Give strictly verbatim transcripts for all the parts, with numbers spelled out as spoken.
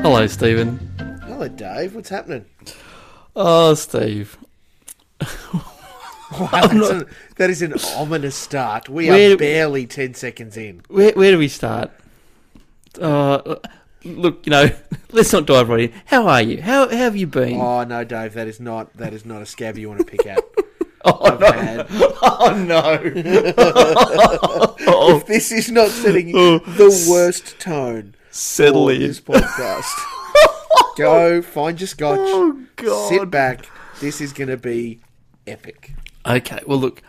Hello, Stephen. Hello, Dave. What's happening? Oh, Steve. Wow, that's not... a, that is an ominous start. We where, are barely ten seconds in. Where, where do we start? Uh, look, you know, let's not dive right in. How are you? How, how have you been? Oh no, Dave, that is not that is not a scab you want to pick out. Oh, no. Had... oh no! Oh no! If this is not setting the worst tone settle in this podcast, go find your scotch. Oh, God. Sit back. This is going to be epic. Okay, well, look,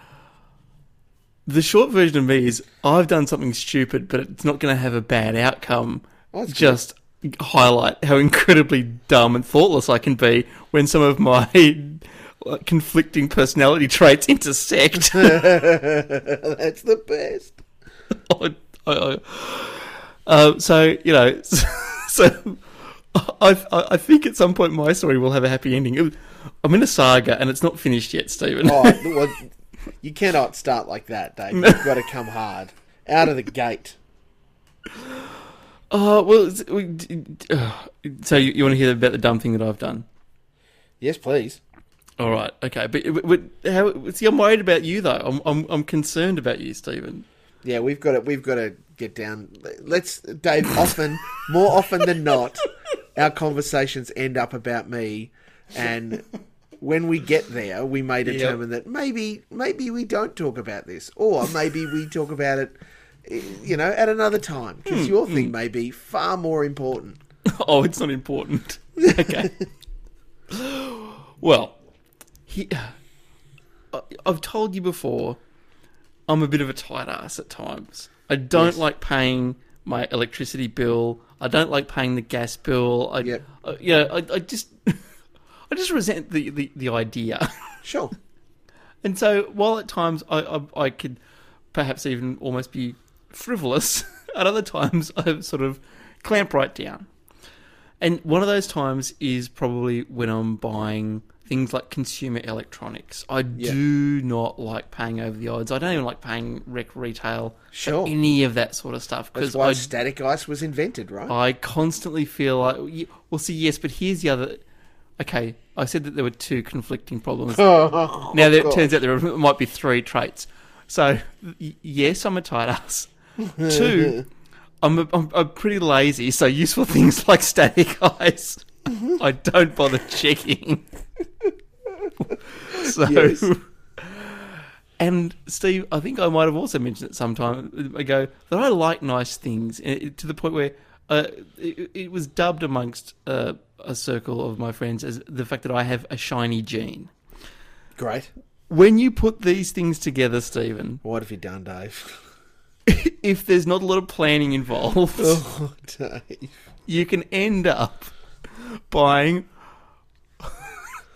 the short version of me is I've done something stupid, but it's not going to have a bad outcome. Oh, just good. Highlight how incredibly dumb and thoughtless I can be when some of my conflicting personality traits intersect. That's the best. I, I, I, uh, so, you know, so... I, I think at some point my story will have a happy ending. I'm in a saga and it's not finished yet, Stephen. Oh, well, you cannot start like that, Dave. You've got to come hard. Out of the gate. Oh, well, so you, you want to hear about the dumb thing that I've done? Yes, please. All right, okay. But, but how, see, I'm worried about you, though. I'm, I'm I'm concerned about you, Stephen. Yeah, we've got to, we've got to get down. Let's, Dave, often, more often than not... our conversations end up about me, and when we get there, we may determine yep. that maybe maybe we don't talk about this, or maybe we talk about it, you know, at another time, because mm, your mm. thing may be far more important. Oh, it's not important. Okay. Well, he, I, I've told you before, I'm a bit of a tight ass at times. I don't yes. like paying my electricity bill. I don't like paying the gas bill. I, yep. I, you know, I, I just, I just resent the, the, the idea. Sure. And so, while at times I, I I could perhaps even almost be frivolous, at other times I sort of clamp right down. And one of those times is probably when I'm buying things like consumer electronics. I yep. do not like paying over the odds. I don't even like paying rec retail sure. any of that sort of stuff. That's why I, static ice was invented, right? I constantly feel like... Well, see, yes, but here's the other... Okay, I said that there were two conflicting problems. Now, there, it turns out there might be three traits. So, yes, I'm a tight ass. Two, I'm a, I'm, I'm pretty lazy, so useful things like static ice, mm-hmm. I don't bother checking. So, yes. And Steve, I think I might have also mentioned it some time ago that I like nice things to the point where uh, it, it was dubbed amongst uh, a circle of my friends as the fact that I have a shiny gene. Great. When you put these things together, Stephen, what have you done, Dave? If there's not a lot of planning involved, oh, Dave. You can end up buying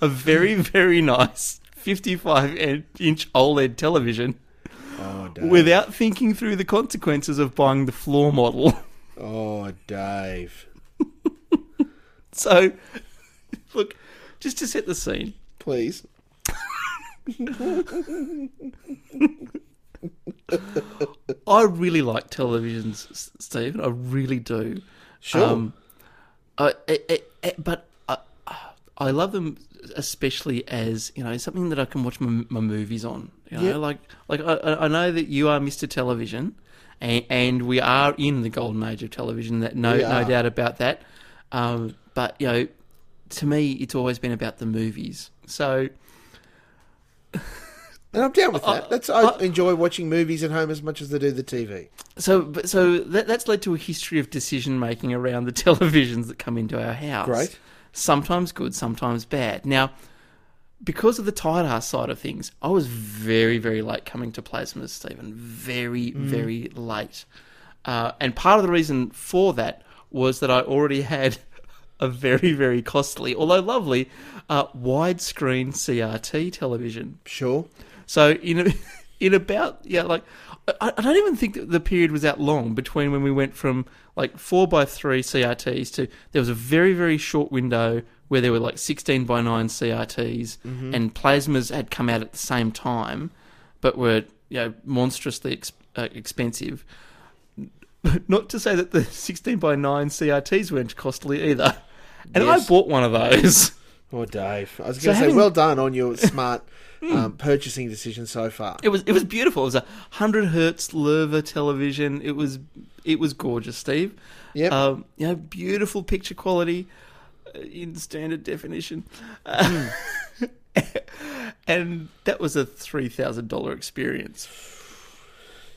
a very, very nice fifty-five inch OLED television oh, Dave. Without thinking through the consequences of buying the floor model. Oh, Dave. So, look, just to set the scene. Please. I really like televisions, Stephen. I really do. Sure. Um, I, I, I, but I, I love them... especially as, you know, something that I can watch my, my movies on. You know, yeah. like like I, I know that you are Mister Television, and, and we are in the golden age of television. That no no doubt about that. Um, but you know, to me, it's always been about the movies. So, and I'm down with that. That's I, I enjoy watching movies at home as much as I do the T V. So, so that, that's led to a history of decision making around the televisions that come into our house. Great. Sometimes good, sometimes bad. Now, because of the tight-ass side of things, I was very, very late coming to plasmas, Stephen. Very, mm. very late. Uh, and part of the reason for that was that I already had a very, very costly, although lovely, uh, widescreen C R T television. Sure. So in in about, yeah, like, I, I don't even think that the period was that long between when we went from like four by three C R Ts to there was a very, very short window where there were like sixteen by nine C R Ts mm-hmm. and plasmas had come out at the same time but were, you know, monstrously ex- uh, expensive. Not to say that the sixteen by nine C R Ts weren't costly either. And yes. I bought one of those. Oh, Dave. I was going to so say, having... well done on your smart mm. um, purchasing decision so far. It was it was beautiful. It was a one hundred hertz Lerva television. It was it was gorgeous, Steve. Yep. Um, you know, beautiful picture quality in standard definition. Mm. And that was a three thousand dollars experience.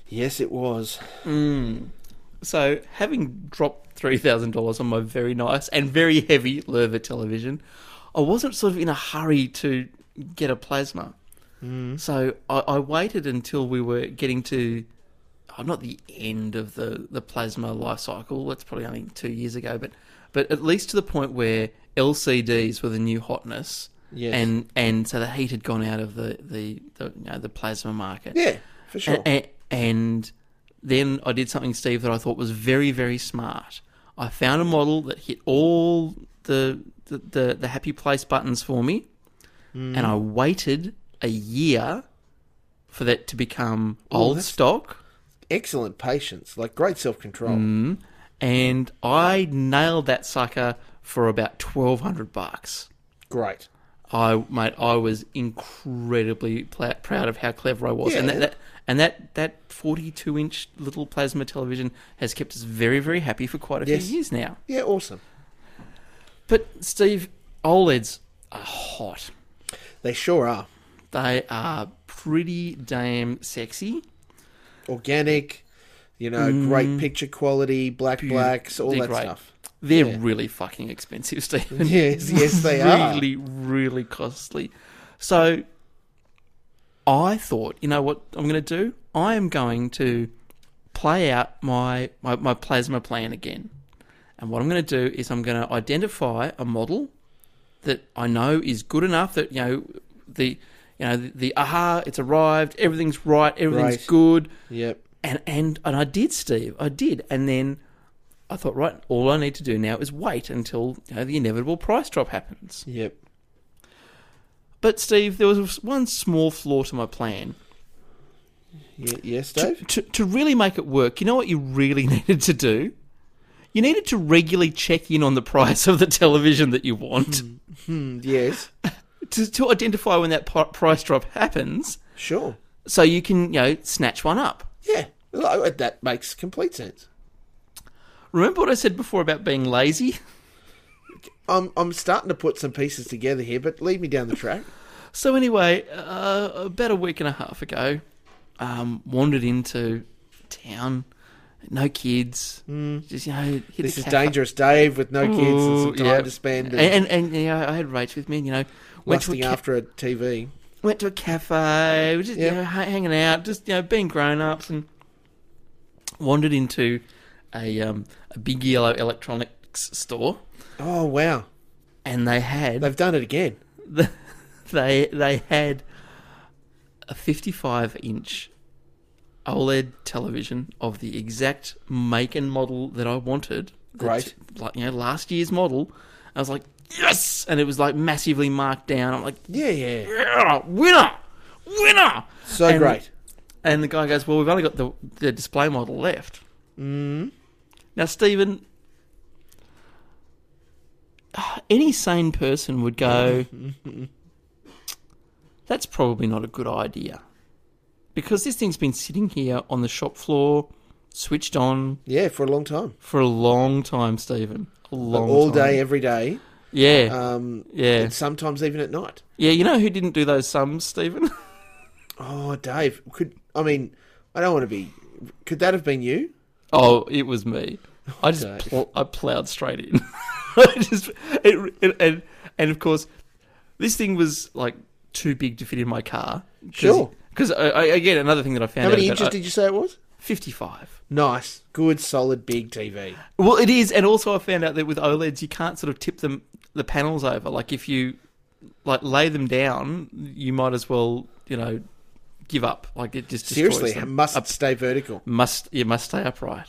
Yes, it was. Mm. So, having dropped three thousand dollars on my very nice and very heavy Lerva television, I wasn't sort of in a hurry to get a plasma. Mm. So, I, I waited until we were getting to, oh, not the end of the, the plasma life cycle, that's probably only two years ago, but, but at least to the point where L C Ds were the new hotness. Yes. And and so the heat had gone out of the, the, the, you know, the plasma market. Yeah, for sure. And, and, and then I did something, Steve, that I thought was very, very smart. I found a model that hit all the the, the, the happy place buttons for me, mm. and I waited a year for that to become Ooh, old stock. Excellent patience, like great self-control. Mm. And I nailed that sucker for about twelve hundred bucks. Great. I mate, I was incredibly pl- proud of how clever I was, yeah. and that, that and that that forty-two inch little plasma television has kept us very, very happy for quite a yes. few years now. Yeah, awesome. But Steve, OLEDs are hot. They sure are. They are pretty damn sexy. Organic, you know, mm, great picture quality, black be- blacks, all that great. Stuff. They're yeah. really fucking expensive, Stephen. Yes, yes, they really, are. Really, really costly. So I thought, you know what I'm going to do? I am going to play out my, my, my plasma plan again. And what I'm going to do is I'm going to identify a model that I know is good enough that, you know, the you know the, the aha, it's arrived, everything's right, everything's right. good. Yep. And, and and I did, Steve. I did. And then I thought, right, all I need to do now is wait until, you know, the inevitable price drop happens. Yep. But, Steve, there was one small flaw to my plan. Y- yes, Dave? To, to, to really make it work, you know what you really needed to do? You needed to regularly check in on the price of the television that you want. Hmm. Hmm. Yes. to, to identify when that p- price drop happens. Sure. So you can, you know, snatch one up. Yeah. That makes complete sense. Remember what I said before about being lazy? I'm I'm starting to put some pieces together here, but lead me down the track. So anyway, uh, about a week and a half ago, um, wandered into town, no kids. Mm. Just, you know, hit this the is dangerous, Dave, with no Ooh, kids and some time yeah. to spend. And and, and, and you know, I had Rach with me. And, you know, went lusting to a ca- after a T V. Went to a cafe, just yeah. you know, hanging out, just you know, being grown ups, and wandered into a um, a big yellow electronics store. Oh wow! And they had they've done it again. The, they they had a fifty-five inch OLED television of the exact make and model that I wanted. Great, like you know, last year's model. I was like, yes, and it was like massively marked down. I'm like, yeah, yeah, yeah winner, winner. So and, great. And the guy goes, well, we've only got the the display model left. Hmm. Now, Stephen, any sane person would go, that's probably not a good idea. Because this thing's been sitting here on the shop floor, switched on. Yeah, for a long time. For a long time, Stephen. A long All time. day, every day. Yeah. Um, yeah. And sometimes even at night. Yeah, you know who didn't do those sums, Stephen? Oh, Dave. Could I mean, I don't want to be... Could that have been you? Oh, it was me. I just pl- I ploughed straight in. I just it, it, and and of course, this thing was like too big to fit in my car. Cause, sure. Because again, another thing that I found. How many out inches about, did you say it was? fifty-five. Nice, good, solid, big T V. Well, it is, and also I found out that with OLEDs, you can't sort of tip them the panels over. Like if you like lay them down, you might as well you know give up. Like it just destroys Seriously, them. must up, stay vertical. Must you must stay upright.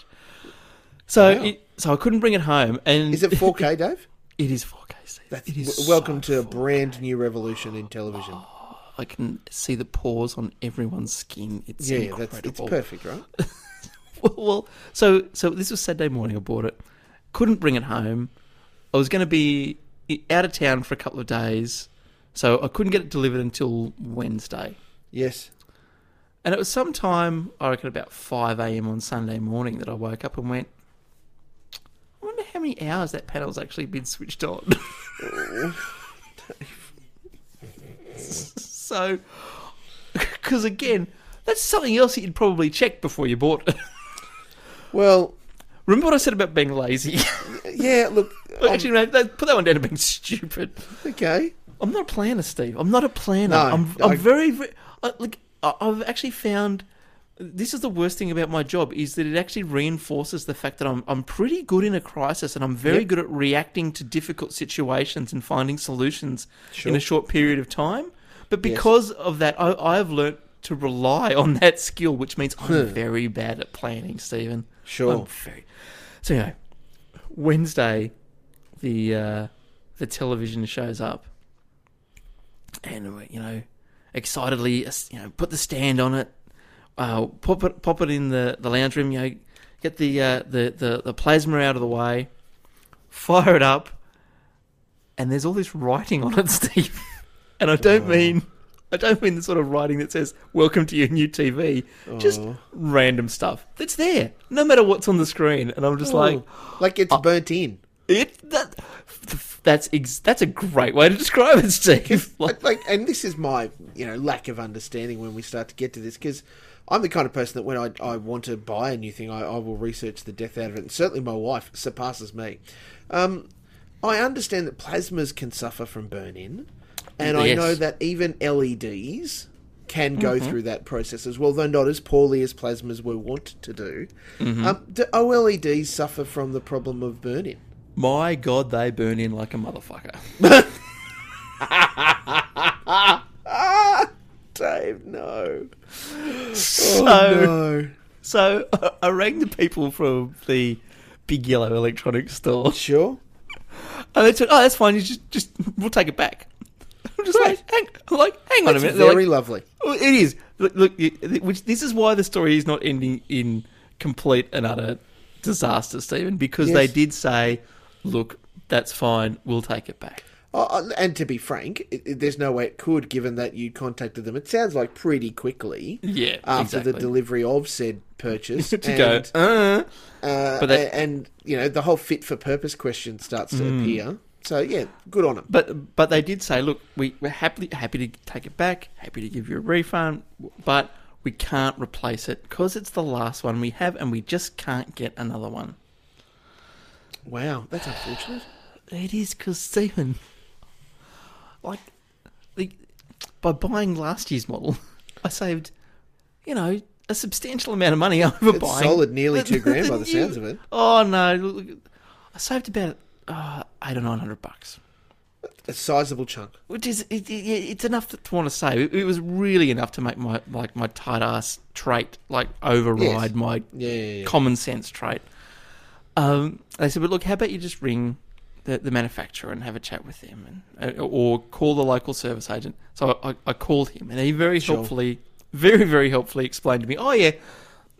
So wow. it, so I couldn't bring it home. And is it four K, Dave? It is four K. Steve. That's, it is. Welcome so to a brand new revolution in television. Oh, I can see the pores on everyone's skin. It's yeah, incredible. That's, it's perfect, right? well, well, so so this was Saturday morning. I bought it. Couldn't bring it home. I was going to be out of town for a couple of days, so I couldn't get it delivered until Wednesday. Yes. And it was sometime, I reckon, about five a.m. on Sunday morning that I woke up and went, I wonder how many hours that panel's actually been switched on. So, because again, that's something else that you'd probably check before you bought it. Well... Remember what I said about being lazy? Yeah, look... Actually, um, no, put that one down to being stupid. Okay. I'm not a planner, Steve. I'm not a planner. No, I'm, I'm I... very... very I, like, I've actually found... This is the worst thing about my job, is that it actually reinforces the fact that I'm I'm pretty good in a crisis, and I'm very yep. good at reacting to difficult situations and finding solutions sure. in a short period of time. But because yes. of that, I, I've learnt to rely on that skill, which means I'm hmm. very bad at planning, Stephen. Sure. I'm very... So anyway, Wednesday, the uh, the television shows up, and you know, excitedly, you know, put the stand on it, uh, pop it, pop it in the, the lounge room. You know, get the, uh, the the the plasma out of the way, fire it up, and there's all this writing on it, Steve. And I don't wow. mean I don't mean the sort of writing that says "Welcome to your new T V." Aww. Just random stuff that's there, no matter what's on the screen. And I'm just Ooh. like, like it's uh, burnt in. It that that's ex- that's a great way to describe it, Steve. Like, like, and this is my you know lack of understanding when we start to get to this, because I'm the kind of person that when I I want to buy a new thing, I, I will research the death out of it. And certainly, my wife surpasses me. Um, I understand that plasmas can suffer from burn in. And yes. I know that even L E Ds can go mm-hmm. through that process as well, though not as poorly as plasmas were wont to do. Mm-hmm. Um, do OLEDs suffer from the problem of burn-in? My God, they burn in like a motherfucker. Dave, no. So, oh, no. So I rang the people from the Big Yellow electronics store. Sure. And they said, oh, that's fine, you just, just we'll take it back. I'm just right. like, hang, I'm like, hang on That's a minute. Very like, lovely. Well, it is. Look, look it, which, this is why the story is not ending in complete and utter disaster, Stephen, because yes. they did say, look, that's fine, we'll take it back. Uh, and to be frank, it, it, there's no way it could, given that you contacted them. It sounds like pretty quickly yeah, after exactly. the delivery of said purchase. to and, go, uh, uh, but that, and, you know, the whole fit-for-purpose question starts to mm. appear. So, yeah, good on them. But but they did say, look, we, we're happy, happy to take it back, happy to give you a refund, but we can't replace it because it's the last one we have and we just can't get another one. Wow, that's unfortunate. It is, because, Stephen, like, the, by buying last year's model, I saved, you know, a substantial amount of money over it's buying. Solid, nearly the, two grand the, by the you, sounds of it. Oh, no. Look, I saved about... Uh, I don't know, one hundred bucks. A sizable chunk. Which is, it, it, it's enough to, to want to save. It, it was really enough to make my like my tight-ass trait, like, override yes. my yeah, yeah, yeah. common-sense trait. Um, they said, but look, how about you just ring the, the manufacturer and have a chat with them, and or call the local service agent. So I, I called him, and he very sure. helpfully, very, very helpfully explained to me, oh, yeah,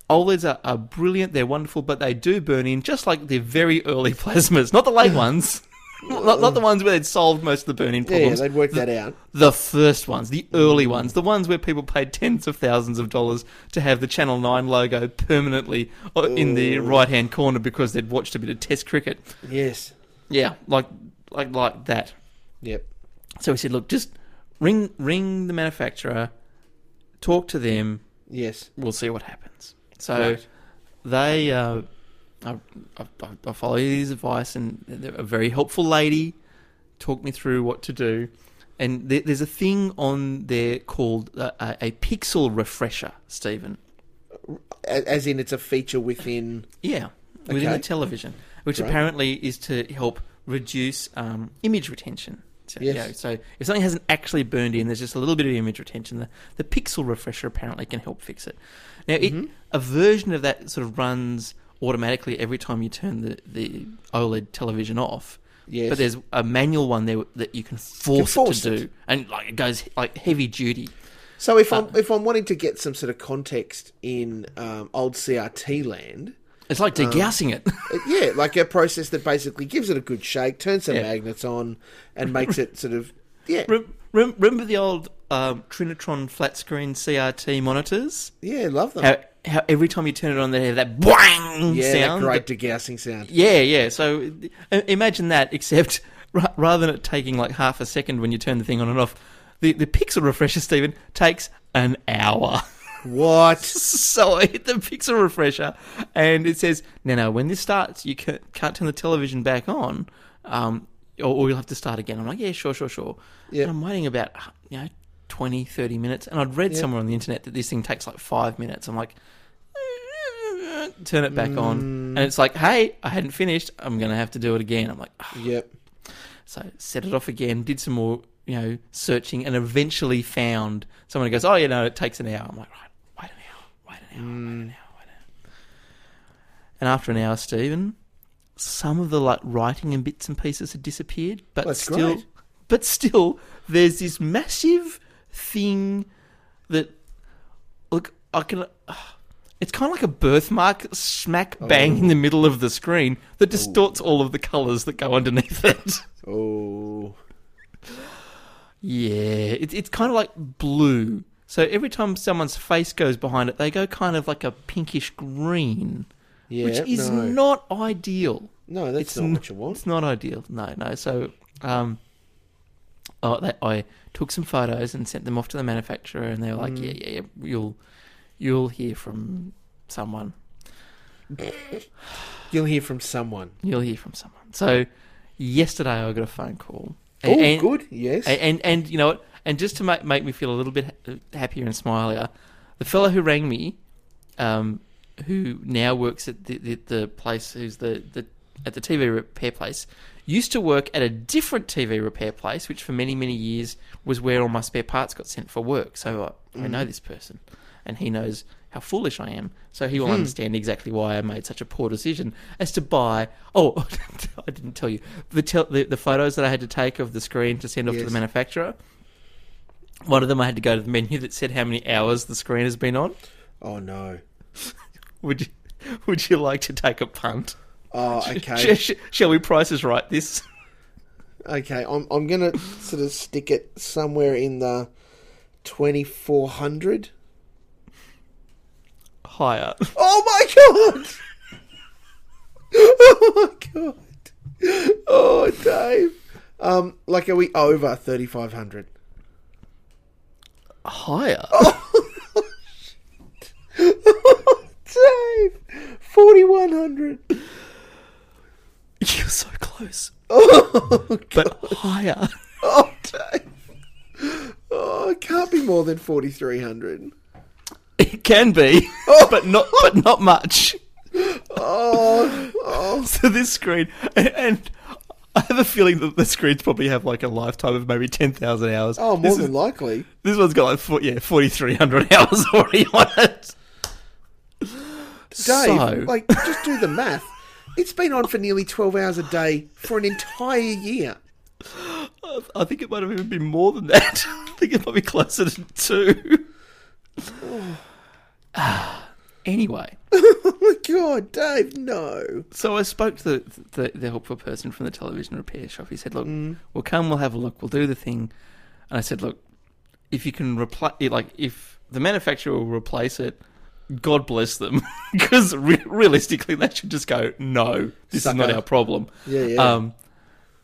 OLEDs are, are brilliant, they're wonderful, but they do burn in, just like the very early plasmas. Not the late ones. not, not the ones where they'd solved most of the burn-in problems. Yeah, they'd worked the, that out. The first ones, the early ones, the ones where people paid tens of thousands of dollars to have the Channel nine logo permanently Ooh. in the right-hand corner because they'd watched a bit of Test cricket. Yes. Yeah, like like like that. Yep. So we said, look, just ring ring the manufacturer, talk to them. Yes. We'll see what happens. So right. they, uh, I, I, I follow his advice, and a very helpful lady talked me through what to do. And there, there's a thing on there called a, a pixel refresher, Stephen. As in, it's a feature within... Yeah, within okay. the television, which right. apparently is to help reduce um, image retention. So, yes. yeah, so if something hasn't actually burned in, there's just a little bit of image retention. The, the pixel refresher apparently can help fix it. Now, mm-hmm. it, a version of that sort of runs automatically every time you turn the, the OLED television off. Yes. But there's a manual one there that you can force, you can force it to it. do, and like it goes like heavy duty. So if uh, I'm if I'm wanting to get some sort of context in um, old C R T land, it's like degaussing um, it. Yeah, like a process that basically gives it a good shake, turns some yeah. magnets on, and makes it sort of yeah. Re- rem- remember the old uh, Trinitron flat screen C R T monitors? Yeah, love them. How, How every time you turn it on, they have that boing yeah, sound. Yeah, that great degaussing sound. Yeah, yeah. So imagine that, except r- rather than it taking like half a second when you turn the thing on and off, the, the pixel refresher, Stephen, takes an hour. What? So I hit the pixel refresher, and it says, no, no, when this starts, you can't, can't turn the television back on, um, or, or you'll have to start again. I'm like, yeah, sure, sure, sure. Yep. And I'm waiting about, you know, twenty, thirty minutes, and I'd read yep. somewhere on the internet that this thing takes like five minutes. I'm like, turn it back mm. on, and it's like, hey, I hadn't finished. I'm going to have to do it again. I'm like, oh. Yep. So set it off again, did some more, you know, searching, and eventually found someone who goes, oh, you know, it takes an hour. I'm like, right, wait an hour, wait an hour, mm. wait an hour, wait an hour. And after an hour, Stephen, some of the like writing and bits and pieces had disappeared, but well, still, great. but still, there's this massive thing that, look, I can. Uh, It's kind of like a birthmark smack bang oh. in the middle of the screen that distorts oh. all of the colours that go underneath it. Oh. Yeah, it, it's kind of like blue. So every time someone's face goes behind it, they go kind of like a pinkish green, yeah, which is no. not ideal. No, that's it's not n- what you want. It's not ideal. No, no. So um, oh, they, I took some photos and sent them off to the manufacturer, and they were like, mm. yeah, yeah, yeah, you'll... You'll hear from someone. You'll hear from someone. You'll hear from someone. So yesterday I got a phone call. And, oh, and, good, yes. And, and and you know what? And just to make make me feel a little bit happier and smilier, the fellow who rang me, um, who now works at the, the, the place, who's the, the at the T V repair place, used to work at a different T V repair place, which for many many years was where all my spare parts got sent for work. So I, mm. I know this person. And he knows how foolish I am, so he will hmm. understand exactly why I made such a poor decision as to buy. Oh, I didn't tell you the, tel- the the photos that I had to take of the screen to send off yes. to the manufacturer. One of them, I had to go to the menu that said how many hours the screen has been on. Oh no! Would you, Would you like to take a punt? Oh, okay. Sh- sh- shall we Price is Right this? Okay, I'm I'm gonna sort of stick it somewhere in the twenty four hundred. Higher. Oh my god! Oh my god! Oh, Dave. Um, like, are we over thirty five hundred? Higher. Oh, oh Dave, forty one hundred. You're so close. Oh, god. But higher. Oh, Dave. Oh, it can't be more than forty three hundred. It can be, oh. but not but not much. Oh, oh. So this screen, and, and I have a feeling that the screens probably have like a lifetime of maybe ten thousand hours. Oh, more this than is, likely. This one's got like four, yeah, forty-three hundred hours already on it. Dave, so. like, just do the math. It's been on for nearly twelve hours a day for an entire year. I think it might have even been more than that. I think it might be closer to two. Oh. Anyway, oh my god, Dave, no. So I spoke to the, the, the helpful person from the television repair shop. He said, "Look, mm. we'll come, we'll have a look, we'll do the thing." And I said, "Look, if you can replace, like, if the manufacturer will replace it, God bless them, because re- realistically, they should just go, no, this Sucker. is not our problem." Yeah, yeah. Um,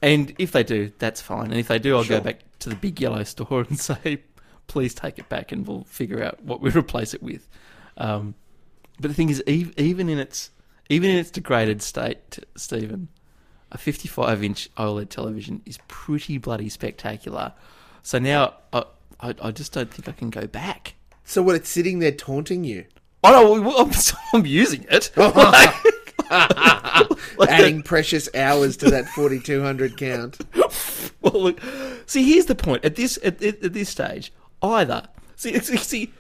and if they do, that's fine. And if they do, I'll sure. go back to the big yellow store and say, please take it back and we'll figure out what we replace it with. Um, but the thing is, even in its even in its degraded state, Stephen, a fifty-five inch OLED television is pretty bloody spectacular. So now I, I, I just don't think I can go back. So what, it's sitting there taunting you? Oh, no, I'm, I'm using it. Like, like adding that. precious hours to that forty-two hundred count. Well, look, See, here's the point. At this at, at this stage, either see see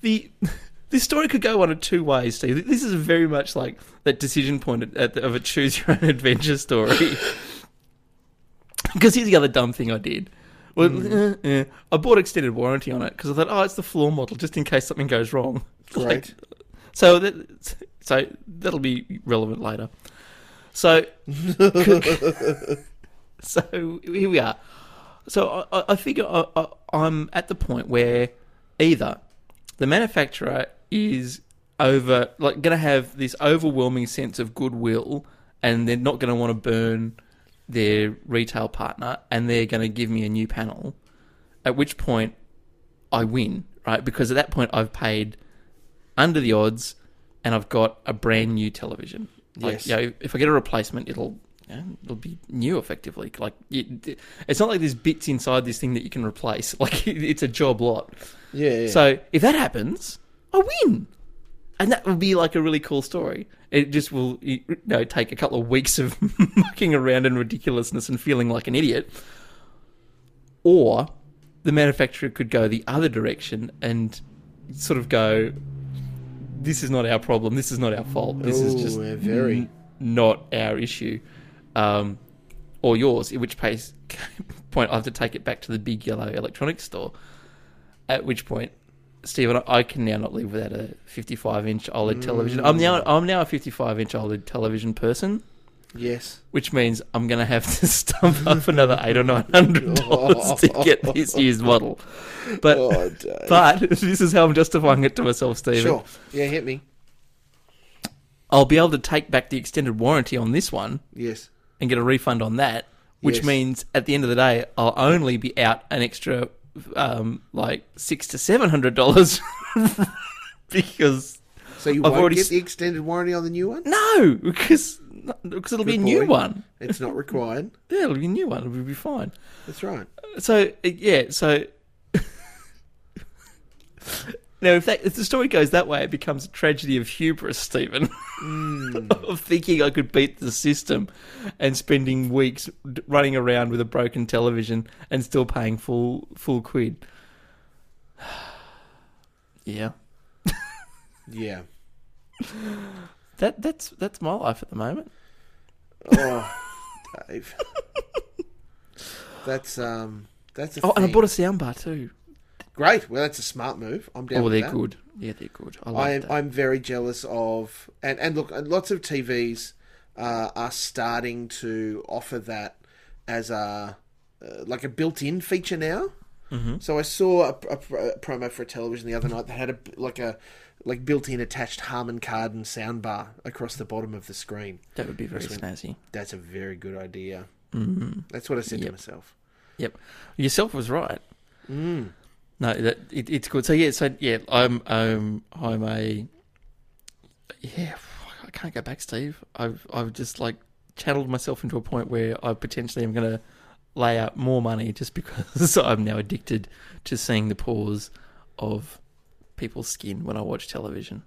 the this story could go one of two ways, Steve. This is very much like that decision point at, at the, of a choose your own adventure story. Because here's the other dumb thing I did. Well, mm. eh, eh. I bought extended warranty on it because I thought, oh, it's the floor model, just in case something goes wrong. Right. Like, so that so that'll be relevant later. So, so here we are. So I, I figure I, I, I'm at the point where either the manufacturer is over, like, going to have this overwhelming sense of goodwill, and they're not going to want to burn their retail partner, and they're going to give me a new panel, at which point I win, right? Because at that point I've paid under the odds, and I've got a brand new television. Like, yes. You know, if I get a replacement, it'll you know, it'll be new, effectively. Like, it, it's not like there's bits inside this thing that you can replace. Like, it, it's a job lot. Yeah, yeah. So if that happens, I win, and that will be like a really cool story. It just will, you know, take a couple of weeks of mucking around in ridiculousness and feeling like an idiot. Or the manufacturer could go the other direction and sort of go, this is not our problem, this is not our fault, this Ooh, is just very... n- not our issue, um, or yours, at which case, point I have to take it back to the big yellow electronics store, at which point... Stephen, I can now not live without a fifty-five inch OLED television. Mm. I'm now I'm now a fifty-five inch OLED television person. Yes, which means I'm going to have to stump up another eight or nine hundred dollars oh. to get this year's model. But oh, but this is how I'm justifying it to myself, Stephen. Sure, yeah, hit me. I'll be able to take back the extended warranty on this one. Yes, and get a refund on that, which yes. means at the end of the day, I'll only be out an extra. Um, like six to seven hundred dollars, because so you I've won't already... get the extended warranty on the new one. No, because because it'll Good be a point. new one. It's not required. Yeah, it'll be a new one. It'll be fine. That's right. So yeah, so now if that if the story goes that way, it becomes a tragedy of hubris, Stephen, mm. of thinking I could beat the system and spending weeks running around with a broken television and still paying full full quid. Yeah, yeah. That that's that's my life at the moment. Oh, Dave. that's um. That's a oh, thing. And I bought a soundbar too. Great. Well, that's a smart move. I'm down. Oh, with they're that. good. Yeah, they're good. I like I'm, that. I'm very jealous of, and, and look, lots of T Vs uh, are starting to offer that as a uh, like a built-in feature now. Mm-hmm. So I saw a, a, a promo for a television the other night that had a like a like built-in attached Harman Kardon soundbar across the bottom of the screen. That would be very went, snazzy. That's a very good idea. Mm-hmm. That's what I said yep. to myself. Yep, yourself was right. Mm. No, that, it, it's good. So yeah, so yeah, I'm um, I'm a yeah. I can't go back, Steve. I've I've just like channeled myself into a point where I potentially am going to lay out more money just because I'm now addicted to seeing the pores of people's skin when I watch television.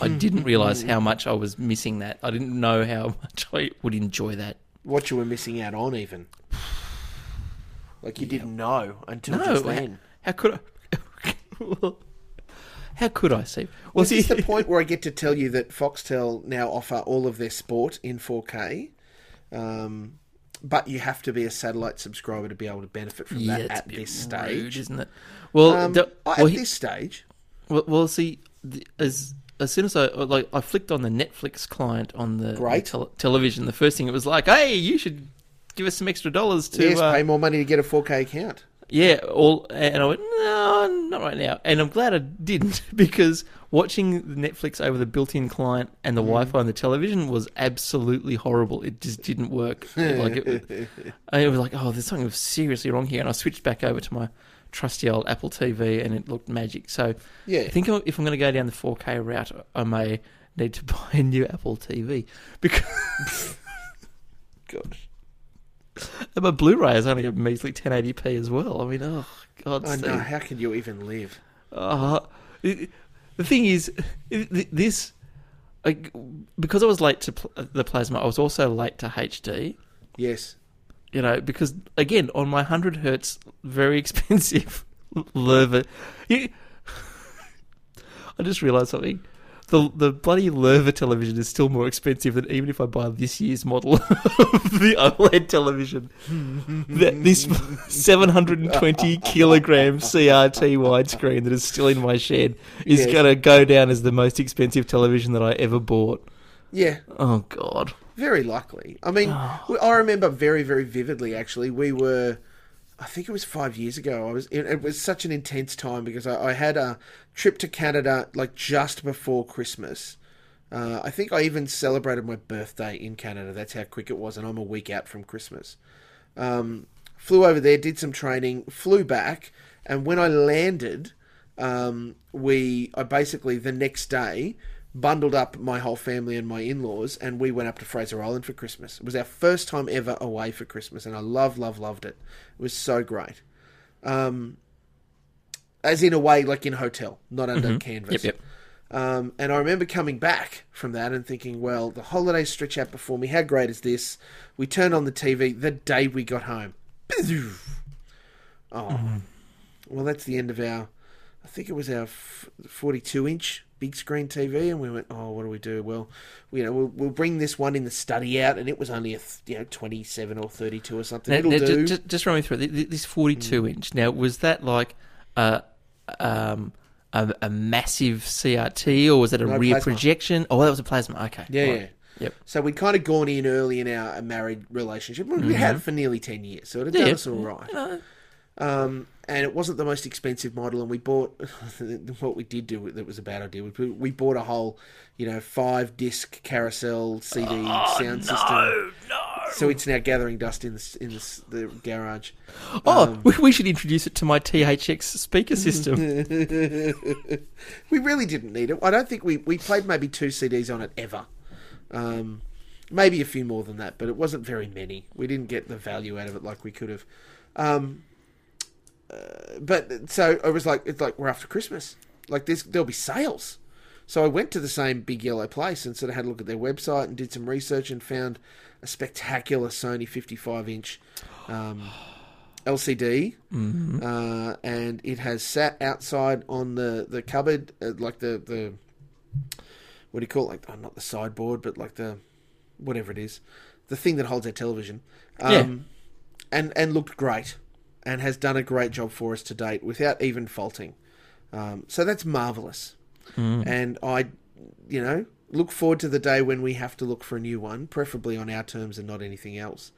I didn't realise how much I was missing that. I didn't know how much I would enjoy that. What you were missing out on, even like you yeah. didn't know until no, just then. I, How could I? How could I see? Well, is this the point where I get to tell you that Foxtel now offer all of their sport in four K, um, but you have to be a satellite subscriber to be able to benefit from yeah, that at this stage, rude, isn't it? Well, um, the, well at he, this stage, well, well see, the, as as soon as I like, I flicked on the Netflix client on the, the tele- television. The first thing it was like, hey, you should give us some extra dollars to yes, uh, pay more money to get a four K account. Yeah, all and I went, no, not right now. And I'm glad I didn't, because watching Netflix over the built-in client and the mm. Wi-Fi on the television was absolutely horrible. It just didn't work. Like it, it was like, oh, there's something seriously wrong here. And I switched back over to my trusty old Apple T V, and it looked magic. So yeah. I think if I'm going to go down the four K route, I may need to buy a new Apple T V, because... Gosh. And my Blu-ray is only a measly ten eighty p as well. I mean, oh, God. I know. How can you even live? Uh, it, the thing is, it, this... Like, because I was late to pl- the plasma, I was also late to H D. Yes. You know, because again, on my hundred hertz, very expensive Lerva. Yeah. I just realised something. The the bloody Lerva television is still more expensive than even if I buy this year's model of the OLED television. This seven hundred twenty kilogram C R T widescreen that is still in my shed is yes. going to go down as the most expensive television that I ever bought. Yeah. Oh God. Very likely. I mean, oh. I remember very, very vividly. Actually, we were. I think it was five years ago. I was. It, it was such an intense time because I, I had a trip to Canada like just before Christmas. Uh, I think I even celebrated my birthday in Canada. That's how quick it was, and I'm a week out from Christmas. Um, flew over there, did some training, flew back, and when I landed, um, we. I basically the next day. Bundled up my whole family and my in-laws, and we went up to Fraser Island for Christmas. It was our first time ever away for Christmas, and I love, love, loved it. It was so great. Um, as in a way, like in hotel, not under mm-hmm. canvas. Yep, yep. Um, and I remember coming back from that and thinking, well, the holidays stretch out before me. How great is this? We turned on the T V the day we got home. Oh, mm-hmm. well, that's the end of our... I think it was our forty-two inch... big screen T V, and we went, oh, what do we do? Well, you know, we'll, we'll bring this one in the study out, and it was only a you know twenty-seven or thirty-two or something. Now, It'll now, do. Just, just run me through this forty-two mm. inch. Now, was that like a um a, a massive C R T, or was that a no, rear plasma. projection? Oh, that was a plasma. Okay, yeah, right. yeah, yep. So we'd kind of gone in early in our married relationship. We mm-hmm. had it for nearly ten years, so it had yeah, done yeah. us all right. You know. Um, and it wasn't the most expensive model, and we bought, what we did do that was a bad idea, we, we bought a whole, you know, five disc carousel C D oh, sound no, system. No. So it's now gathering dust in the, in the, the garage. Oh, um, we should introduce it to my T H X speaker system. We really didn't need it. I don't think we, we played maybe two C Ds on it ever. Um, maybe a few more than that, but it wasn't very many. We didn't get the value out of it like we could have. Um, Uh, but so I was like, it's like we're after Christmas. Like this, there'll be sales. So I went to the same big yellow place and sort of had a look at their website and did some research and found a spectacular Sony fifty-five inch um, L C D, mm-hmm. uh, and it has sat outside on the the cupboard, uh, like the the what do you call it? Like oh, not the sideboard, but like the whatever it is, the thing that holds our television. Um, yeah, and and looked great. And has done a great job for us to date without even faulting. Um, so that's marvellous. Mm. And I, you know, look forward to the day when we have to look for a new one, preferably on our terms and not anything else.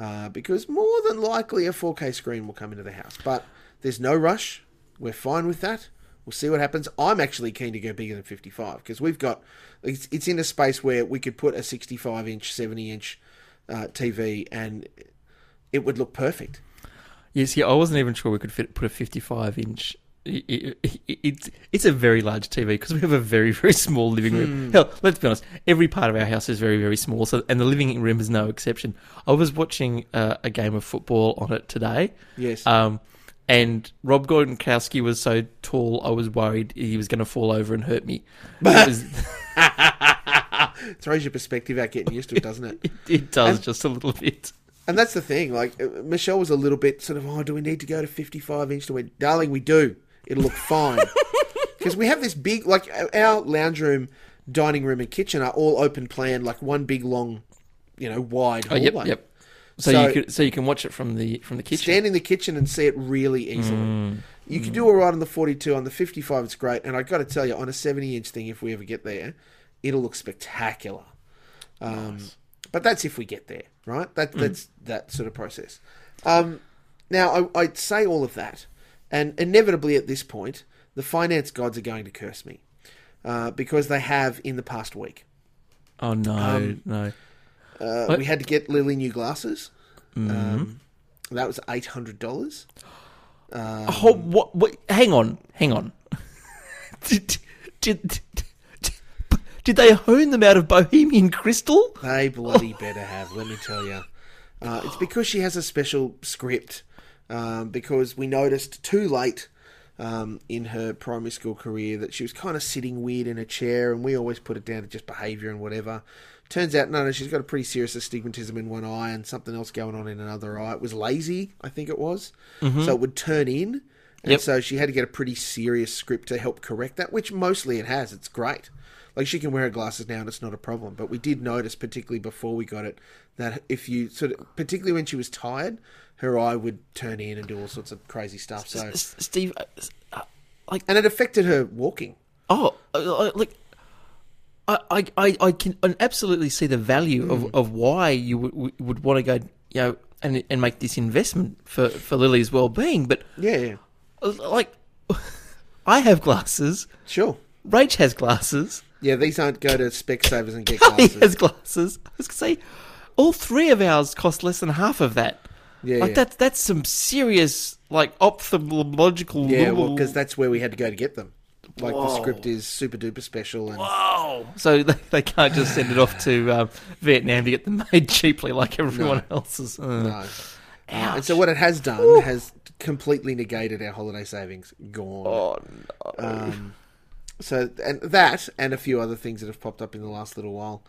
Uh, because more than likely a four K screen will come into the house. But there's no rush. We're fine with that. We'll see what happens. I'm actually keen to go bigger than fifty-five because we've got... It's, it's in a space where we could put a sixty-five inch, seventy inch uh, T V and it would look perfect. Yes, yeah, I wasn't even sure we could fit, put a fifty-five inch... It, it, it, it's, it's a very large T V because we have a very, very small living room. Hmm. Hell, let's be honest, every part of our house is very, very small, so and the living room is no exception. I was watching uh, a game of football on it today. Yes. Um, and Rob Gronkowski was so tall, I was worried he was going to fall over and hurt me. It was... Throws your perspective out getting used to it, doesn't it? It, it does, and... just a little bit. And that's the thing, like, Michelle was a little bit sort of, oh, do we need to go to fifty-five inch? To went, darling, we do. It'll look fine. Because we have this big, like, our lounge room, dining room and kitchen are all open plan, like one big, long, you know, wide hallway. Oh, yep, yep. So, so, you can, so you can watch it from the from the kitchen. Stand in the kitchen and see it really easily. Mm, you mm. can do all right on the forty-two, on the fifty-five, it's great. And I got to tell you, on a seventy inch thing, if we ever get there, it'll look spectacular. Um, nice. But that's if we get there, right? That that's mm. that sort of process. Um, now, I, I'd say all of that, and inevitably at this point, the finance gods are going to curse me uh, because they have in the past week. Oh no, um, no! Uh, we had to get Lily new glasses. Mm-hmm. Um, that was eight hundred dollars. Um, oh, what, what? Hang on, hang on. did, did, did, Did they hone them out of Bohemian crystal? They bloody better have, let me tell you. Uh, it's because she has a special script, um, because we noticed too late um, in her primary school career that she was kind of sitting weird in a chair, and we always put it down to just behaviour and whatever. Turns out, no, no, she's got a pretty serious astigmatism in one eye and something else going on in another eye. It was lazy, I think it was. Mm-hmm. So it would turn in. And yep. so she had to get a pretty serious script to help correct that, which mostly it has. It's great. Like, she can wear her glasses now and it's not a problem. But we did notice, particularly before we got it, that if you sort of, particularly when she was tired, her eye would turn in and do all sorts of crazy stuff. So Steve, like, and it affected her walking. Oh, like, I, I, I can absolutely see the value mm. of, of why you would, would want to go, you know, and and make this investment for, for Lily's well-being. But yeah, yeah. Like, I have glasses. Sure. Rach has glasses. Yeah, these aren't go to Spec Savers and get glasses. He has glasses. I was going to say, all three of ours cost less than half of that. Yeah, like, yeah. That's, that's some serious, like, ophthalmological... Yeah, little... well, because that's where we had to go to get them. Like, Whoa. The script is super-duper special. And... Whoa! So they, they can't just send it off to um, Vietnam to get them made cheaply like everyone no. else's. Uh. No. Uh, and so what it has done Ooh. has completely negated our holiday savings. Gone. Oh, no. Um, so, and that, and a few other things that have popped up in the last little while.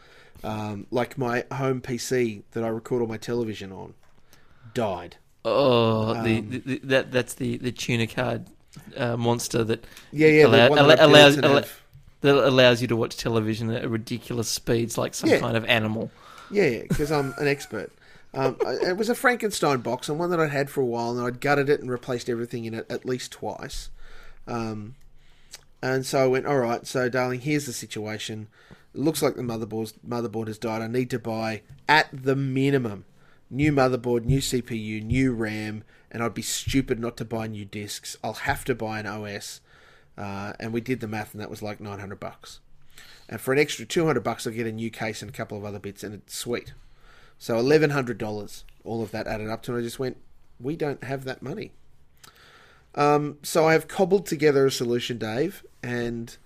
Um, like my home P C that I record all my television on died. Oh, um, the, the, that that's the, the tuna card uh, monster that yeah, yeah, allow, the allow, allows, allow, that allows you to watch television at ridiculous speeds like some yeah. kind of animal. Yeah, because yeah, I'm an expert. Um, it was a Frankenstein box, and one that I'd had for a while, and I'd gutted it and replaced everything in it at least twice. Um, and so I went, all right, so darling, here's the situation. It looks like the motherboard's, motherboard has died. I need to buy, at the minimum, new motherboard, new C P U, new RAM, and I'd be stupid not to buy new discs. I'll have to buy an O S. Uh, and we did the math, and that was like nine hundred bucks. And for an extra two hundred bucks, I'll get a new case and a couple of other bits, and it's sweet. So eleven hundred dollars, all of that added up to, and I just went, we don't have that money. Um, so I have cobbled together a solution, Dave, and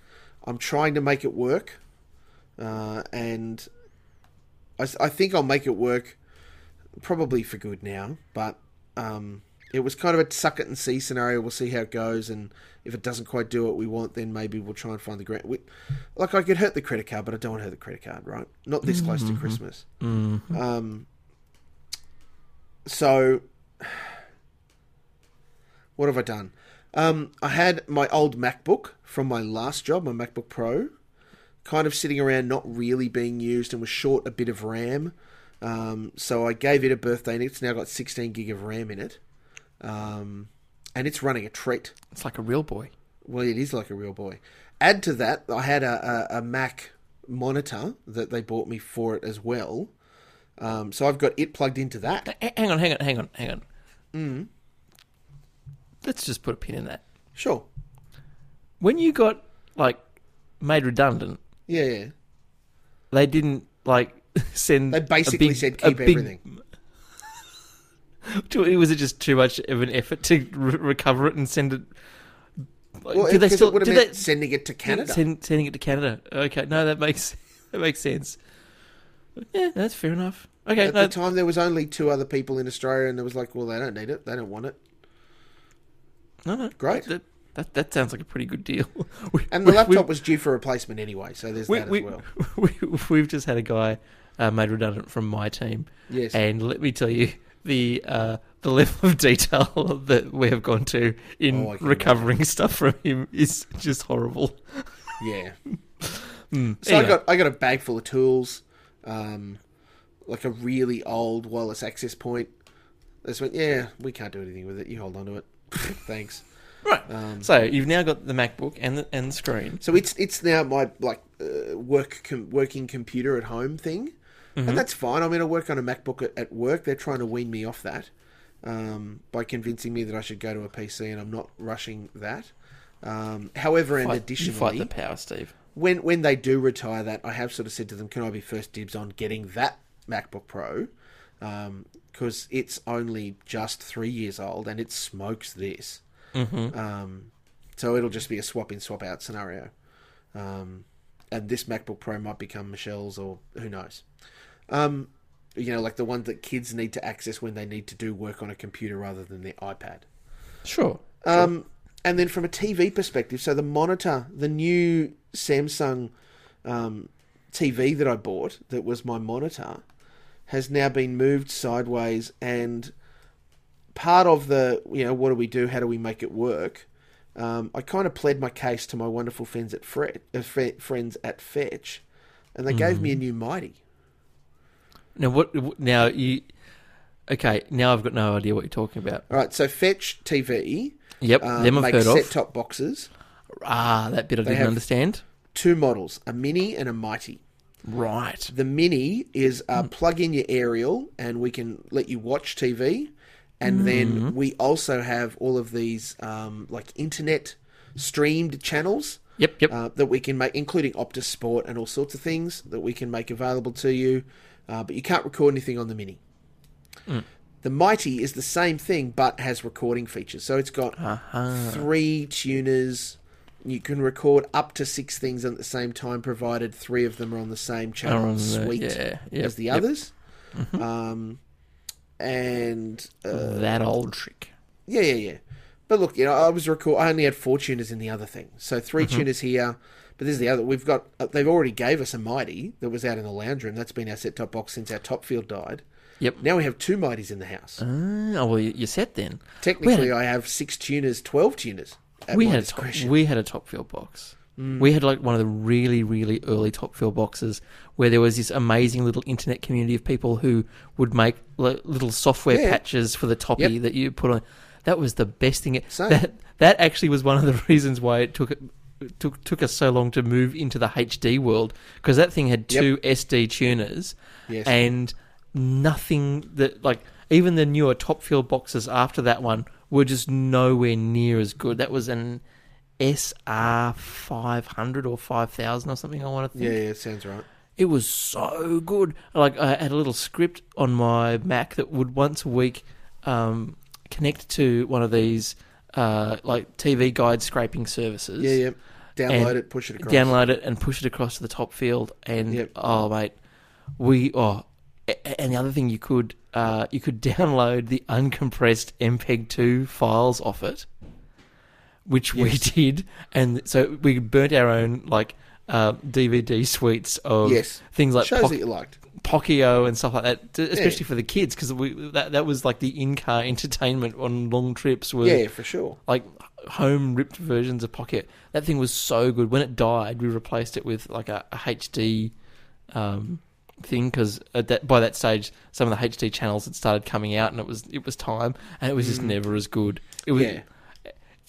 I'm trying to make it work. Uh, and I, I think I'll make it work probably for good now, but um, it was kind of a suck it and see scenario. We'll see how it goes, and if it doesn't quite do what we want, then maybe we'll try and find the grant. We, like, I could hurt the credit card, but I don't want to hurt the credit card, right? Not this close mm-hmm. to Christmas. Mm-hmm. Um, so, what have I done? Um, I had my old MacBook from my last job, my MacBook Pro, kind of sitting around, not really being used, and was short a bit of RAM. Um, so I gave it a birthday, and it's now got sixteen gig of RAM in it. Um... And it's running a treat. It's like a real boy. Well, it is like a real boy. Add to that, I had a, a, a Mac monitor that they bought me for it as well. Um, so I've got it plugged into that. Hang on, hang on, hang on, hang on. Mm. Let's just put a pin in that. Sure. When you got, like, made redundant... Yeah, yeah. They didn't, like, send... They basically a big, said keep big... everything. Was it just too much of an effort to re- recover it and send it? Well, did they still? It would have meant they... sending it to Canada. Send, sending it to Canada. Okay, no, that makes that makes sense. Yeah, that's fair enough. Okay, at no... the time there was only two other people in Australia, and there was like, well, they don't need it, they don't want it. No, no, great. That that, that sounds like a pretty good deal. we, and the we, laptop we, was due for replacement anyway, so there's we, that as we, well. We, we've just had a guy uh, made redundant from my team. Yes, and let me tell you. The uh, the level of detail that we have gone to in oh, recovering stuff from him is just horrible. Yeah. mm, so anyway. I got I got a bag full of tools, um, like a really old wireless access point. I just went, yeah, we can't do anything with it. You hold on to it. Thanks. Right. Um, so you've now got the MacBook and the, and the screen. So it's it's now my like uh, work com- working computer at home thing. Mm-hmm. And that's fine. I mean, I work on a MacBook at work. They're trying to wean me off that um, by convincing me that I should go to a P C, and I'm not rushing that. Um, however, and fight, additionally... Fight the power, Steve. When, when they do retire that, I have sort of said to them, can I be first dibs on getting that MacBook Pro? Because um, it's only just three years old, and it smokes this. Mm-hmm. Um, so it'll just be a swap-in, swap-out scenario. Um, and this MacBook Pro might become Michelle's, or who knows. Um, you know, like the ones that kids need to access when they need to do work on a computer rather than their iPad. Sure. Um, sure. And then from a T V perspective, so the monitor, the new Samsung um, T V that I bought, that was my monitor, has now been moved sideways, and part of the, you know, what do we do, how do we make it work, um, I kind of pled my case to my wonderful friends at, Fred, uh, friends at Fetch, and they mm. gave me a new Mighty. Now, what? Now you... Okay, now I've got no idea what you're talking about. All right, so Fetch T V. Yep, um, them I've heard of. Make set-top boxes. Ah, that bit I they didn't understand. Two models, a Mini and a Mighty. Right. The Mini is uh, mm. plug in your aerial and we can let you watch T V. And mm. then we also have all of these um, like internet streamed channels. Yep, yep. Uh, that we can make, including Optus Sport and all sorts of things that we can make available to you. Uh, but you can't record anything on the Mini. Mm. The Mighty is the same thing, but has recording features. So it's got uh-huh. three tuners. You can record up to six things at the same time, provided three of them are on the same channel the, suite yeah, yep, as the others. Yep. Mm-hmm. Um, and uh, that old trick. Yeah, yeah, yeah. But look, you know, I was record. I only had four tuners in the other thing, so three mm-hmm. tuners here. But this is the other. We've got. They've already gave us a Mighty that was out in the lounge room. That's been our set top box since our Topfield died. Yep. Now we have two Mighties in the house. Oh, well, you're set then. Technically, a, I have six tuners, twelve tuners at we my had discretion. A top, we had a Topfield box. Mm. We had like one of the really, really early Topfield boxes where there was this amazing little internet community of people who would make like, little software yeah. patches for the Toppy yep. that you put on. That was the best thing. Same. That that actually was one of the reasons why it took it. Took took us so long to move into the H D world, because that thing had two yep. S D tuners yes. and nothing that, like, even the newer Topfield boxes after that one were just nowhere near as good. That was an S R five hundred or five thousand or something, I want to think. Yeah, yeah, sounds right. It was so good. Like, I had a little script on my Mac that would once a week um, connect to one of these Uh, like T V guide scraping services. Yeah, yeah. Download it, push it across. Download it and push it across to the top field. And yep. oh, mate, we oh, and the other thing you could uh, you could download the uncompressed M P E G two files off it, which yes. we did, and so we burnt our own like uh, D V D suites of yes. things like shows po- that you liked. Pockio and stuff like that, especially yeah. for the kids, because we that, that was like the in-car entertainment on long trips. Were yeah, for sure. Like home ripped versions of Pockio. That thing was so good. When it died, we replaced it with like a, a H D um, thing, because that, by that stage, some of the H D channels had started coming out, and it was it was time, and it was just mm. never as good. It was yeah.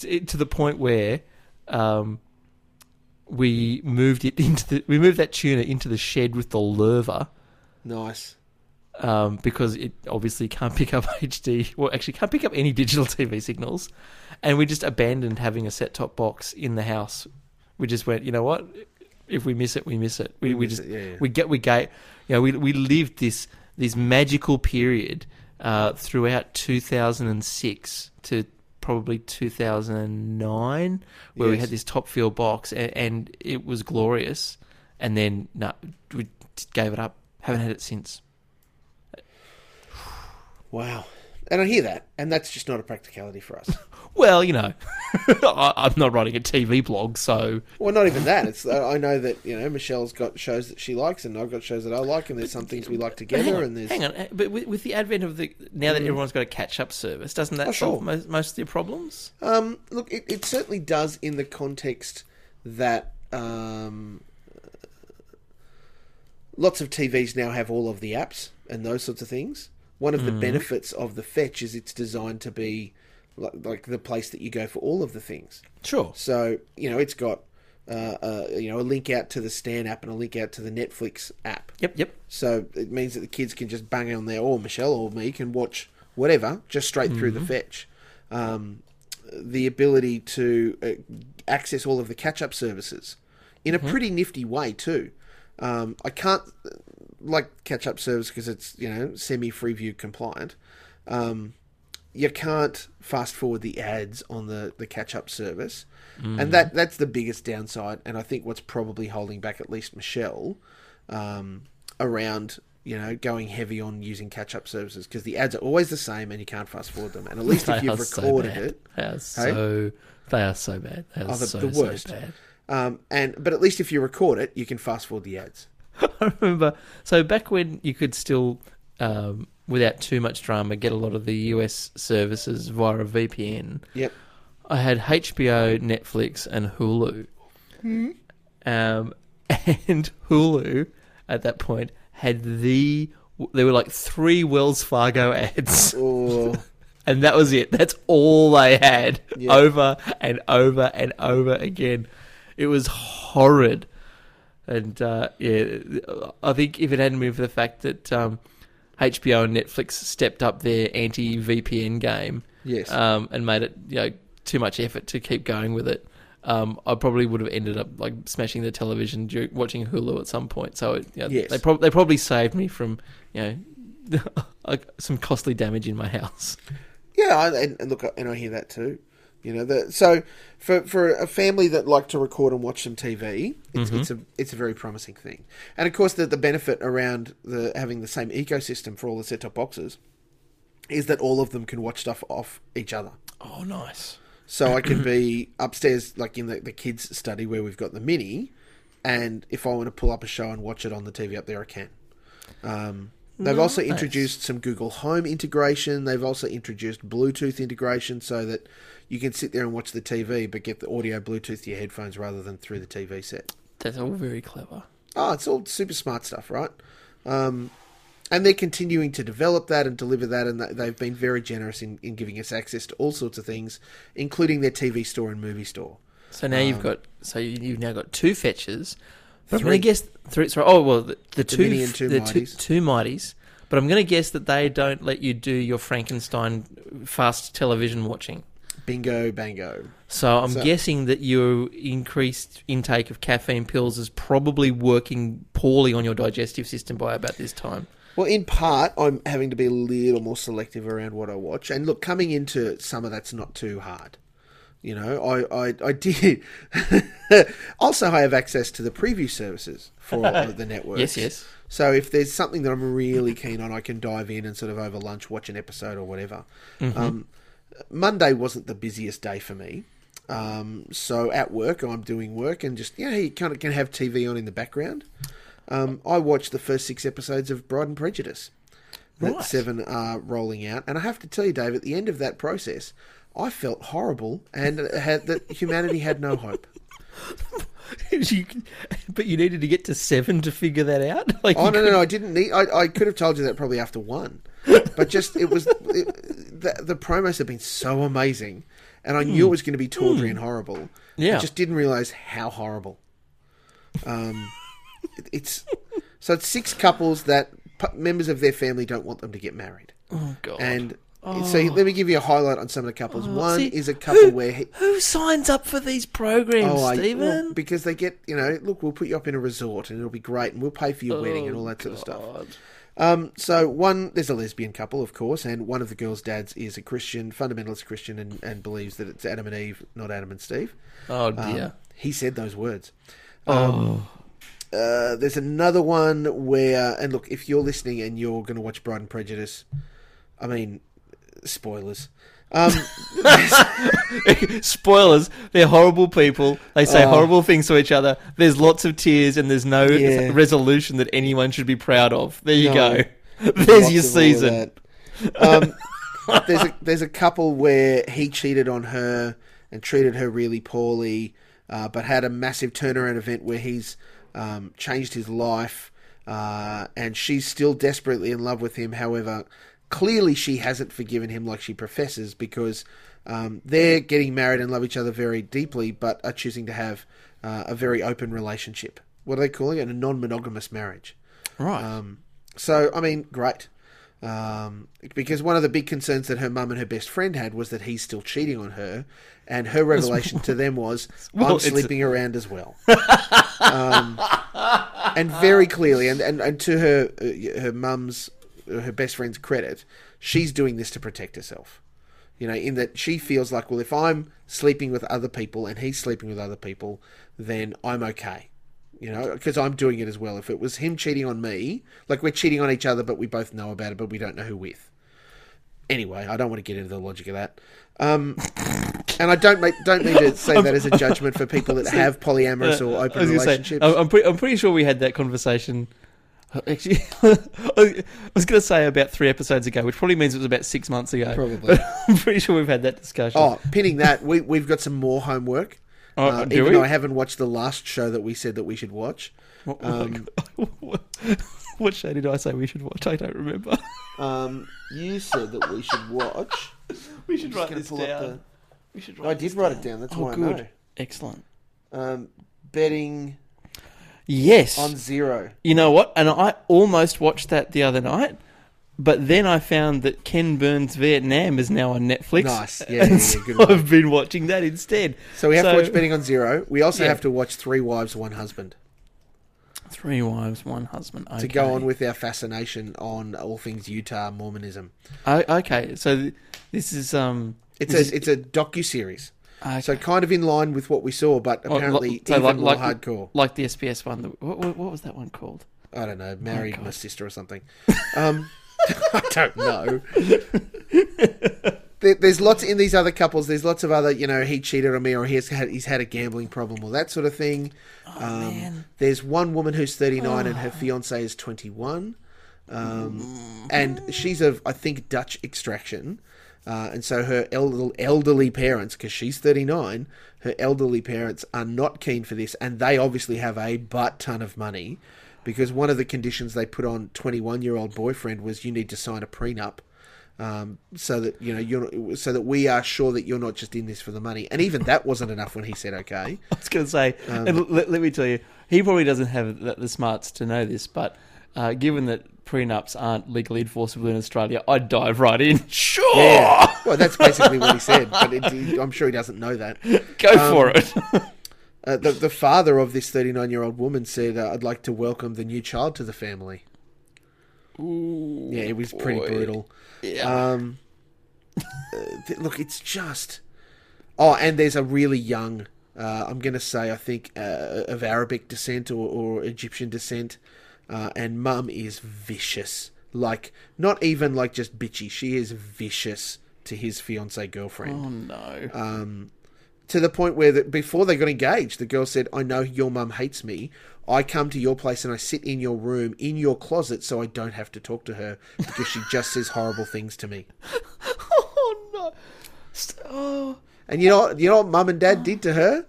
it, to the point where. Um, We moved it into the, we moved that tuner into the shed with the Lerva. Nice, um, because it obviously can't pick up H D. Well, actually, can't pick up any digital T V signals, and we just abandoned having a set-top box in the house. We just went, you know what? If we miss it, we miss it. We, we, we miss just it, yeah, yeah. we get we get. You know, we we lived this this magical period uh, throughout two thousand six to. Probably two thousand nine, where yes. we had this Topfield box, and, and it was glorious. And then no, we gave it up. Haven't had it since. Wow, and I hear that, and that's just not a practicality for us. Well, you know, I, I'm not writing a T V blog, so well, not even that. It's I know that you know Michelle's got shows that she likes, and I've got shows that I like, and there's some things we like together. On, and there's hang on, but with, with the advent of the now that mm. everyone's got a catch-up service, doesn't that oh, sure. solve most, most of your problems? Um, look, it, it certainly does in the context that um, lots of T Vs now have all of the apps and those sorts of things. One of the mm. benefits of the Fetch is it's designed to be like the place that you go for all of the things. Sure. So, you know, it's got, uh, uh, you know, a link out to the Stan app and a link out to the Netflix app. Yep, yep. So it means that the kids can just bang on there, or Michelle or me can watch whatever, just straight mm-hmm. through the Fetch. Um, the ability to uh, access all of the catch-up services in a mm-hmm. pretty nifty way too. Um, I can't like catch-up service because it's, you know, semi-Freeview compliant. Um You can't fast forward the ads on the, the catch up service. Mm. And that, that's the biggest downside. And I think what's probably holding back at least Michelle um, around, you know, going heavy on using catch up services, because the ads are always the same and you can't fast forward them. And at least if you've recorded so it. They are, hey? so, they are so bad. They are oh, the, so, the worst. So bad. Um, and, but at least if you record it, you can fast forward the ads. I remember, so back when you could still, um, without too much drama, get a lot of the U S services via a V P N. Yep. I had H B O, Netflix, and Hulu. Hmm. Um, and Hulu, at that point, had the... There were like three Wells Fargo ads. Oh. And that was it. That's all they had. Yep. Over and over and over again. It was horrid. And, uh, yeah, I think if it hadn't been for the fact that um, H B O and Netflix stepped up their anti-V P N game, yes, um, and made it, you know, too much effort to keep going with it, um, I probably would have ended up like smashing the television, during, watching Hulu at some point. So it, you know, yes. they, pro- they probably saved me from, you know, like some costly damage in my house. Yeah, I, and look, and I hear that too. You know, the, so for for a family that like to record and watch some T V, it's, mm-hmm. it's a it's a very promising thing. And of course, the the benefit around the having the same ecosystem for all the set top boxes is that all of them can watch stuff off each other. Oh, nice. So I could be upstairs, like in the, the kids' study where we've got the mini, and if I want to pull up a show and watch it on the T V up there, I can. Um, they've nice. also introduced some Google Home integration. They've also introduced Bluetooth integration so that you can sit there and watch the T V but get the audio Bluetooth to your headphones rather than through the T V set. That's all very clever. Oh, it's all super smart stuff, right? Um, and they're continuing to develop that and deliver that, and they've been very generous in, in giving us access to all sorts of things, including their T V store and movie store. So now um, you've got so you've now got two fetches. But three. I'm going to guess three. Sorry, oh well, the, the, the two mini and two the mighties. Two, two mighties. But I'm going to guess that they don't let you do your Frankenstein fast television watching. Bingo, bango. So I'm so, guessing that your increased intake of caffeine pills is probably working poorly on your digestive system by about this time. Well, in part, I'm having to be a little more selective around what I watch. And look, coming into summer, that's not too hard. You know, I, I, I did. Also, I have access to the preview services for the networks. Yes, yes. So if there's something that I'm really keen on, I can dive in and sort of over lunch watch an episode or whatever. Mm-hmm. Um, Monday wasn't the busiest day for me. Um, so at work, I'm doing work and just, yeah, you kind of can have T V on in the background. Um, I watched the first six episodes of Pride and Prejudice that right. Seven are rolling out. And I have to tell you, Dave, at the end of that process, I felt horrible and had, that humanity had no hope. You, but you needed to get to seven to figure that out? Like oh, no, no, no, I didn't need... I, I could have told you that probably after one. But just, it was... It, the, the promos have been so amazing. And I mm. knew it was going to be tawdry mm. and horrible. Yeah. I just didn't realise how horrible. Um... It's so it's six couples that members of their family don't want them to get married. Oh God! And oh. so let me give you a highlight on some of the couples. Oh, One see, is a couple who, where he, who signs up for these programs, oh, Stephen? I, well, because they get you know, look, we'll put you up in a resort and it'll be great, and we'll pay for your oh, wedding and all that God. sort of stuff. Um, so one, there's a lesbian couple, of course, and one of the girls' dads is a Christian, fundamentalist Christian, and, and believes that it's Adam and Eve, not Adam and Steve. Oh dear! Um, he said those words. Um, oh. Uh, there's another one where, and look, if you're listening and you're going to watch Pride and Prejudice, I mean, spoilers. Um, spoilers. They're horrible people. They say uh, horrible things to each other. There's lots of tears and there's no yeah. resolution that anyone should be proud of. There you no, go. There's your season. Um, there's a, there's a couple where he cheated on her and treated her really poorly, uh, but had a massive turnaround event where he's Um, changed his life, uh, and she's still desperately in love with him. However, clearly she hasn't forgiven him like she professes, because um, they're getting married and love each other very deeply, but are choosing to have uh, a very open relationship. What are they calling it? A non-monogamous marriage. Right. Um, so, I mean, great. Um, because one of the big concerns that her mum and her best friend had was that he's still cheating on her, and her revelation to them was, well, I'm sleeping a... around as well. um, and very clearly, and, and, and to her her mum's, her best friend's credit, she's doing this to protect herself. You know, in that she feels like, well, if I'm sleeping with other people and he's sleeping with other people, then I'm okay. You know, because I'm doing it as well. If it was him cheating on me, like we're cheating on each other, but we both know about it, but we don't know who with. Anyway, I don't want to get into the logic of that. Um, and I don't make, don't mean to say that as a judgment for people that have polyamorous or open relationships. Say, I'm, pretty, I'm pretty sure we had that conversation Actually, I was going to say about three episodes ago, which probably means it was about six months ago. Probably. I'm pretty sure we've had that discussion. Oh, pinning that, we, we've got some more homework. Oh, uh, do even we? Though I haven't watched the last show that we said that we should watch. What, um, what, what show did I say we should watch? I don't remember. Um, you said that we should watch. We should write this down. The... We should write no, I did write down. it down. That's oh, why good. I know. Excellent. Um, betting... Yes. On zero. You know what? And I almost watched that the other night, but then I found that Ken Burns' Vietnam is now on Netflix. Nice. Yeah, yeah, yeah. So good one. I've been watching that instead. So we have so, to watch Betting on Zero. We also yeah. have to watch Three Wives, One Husband. Three Wives, One Husband. Okay. To go on with our fascination on all things Utah Mormonism. Oh, okay. So this is... um. It's a, is, it's a docuseries. Okay. So kind of in line with what we saw, but apparently oh, like, even so like, more like, hardcore. Like the S B S one. That, what, what was that one called? I don't know. Married oh, My Sister or something. Um, I don't know. there, there's lots in these other couples. There's lots of other, you know, he cheated on me or he's had, he's had a gambling problem or that sort of thing. Oh, um, man. There's one woman who's thirty-nine oh. and her fiancé is twenty-one. Um, mm. And she's of, I think, Dutch extraction. Uh, and so her el- elderly parents, because she's thirty-nine, her elderly parents are not keen for this, and they obviously have a butt-ton of money, because one of the conditions they put on twenty-one-year-old boyfriend was you need to sign a prenup, um, so that you know you're so that we are sure that you're not just in this for the money. And even that wasn't enough when he said okay. I was going to say, um, and let, let me tell you, he probably doesn't have the, the smarts to know this, but uh, given that prenups aren't legally enforceable in Australia, I'd dive right in. Sure! Yeah. Well, that's basically what he said, but it, he, I'm sure he doesn't know that. Go um, for it. uh, the, the father of this thirty-nine-year-old woman said, uh, I'd like to welcome the new child to the family. Ooh, yeah, it was boy. pretty brutal. Yeah. Um, uh, th- look, it's just... Oh, and there's a really young, uh, I'm going to say, I think, uh, of Arabic descent or, or Egyptian descent, Uh, and mum is vicious. Like, not even like just bitchy. She is vicious to his fiancée girlfriend. Oh, no. Um, to the point where the, before they got engaged, the girl said, I know your mum hates me. I come to your place and I sit in your room, in your closet, so I don't have to talk to her because she just says horrible things to me. Oh, no. Oh. And you know what, you know what mum and dad did to her?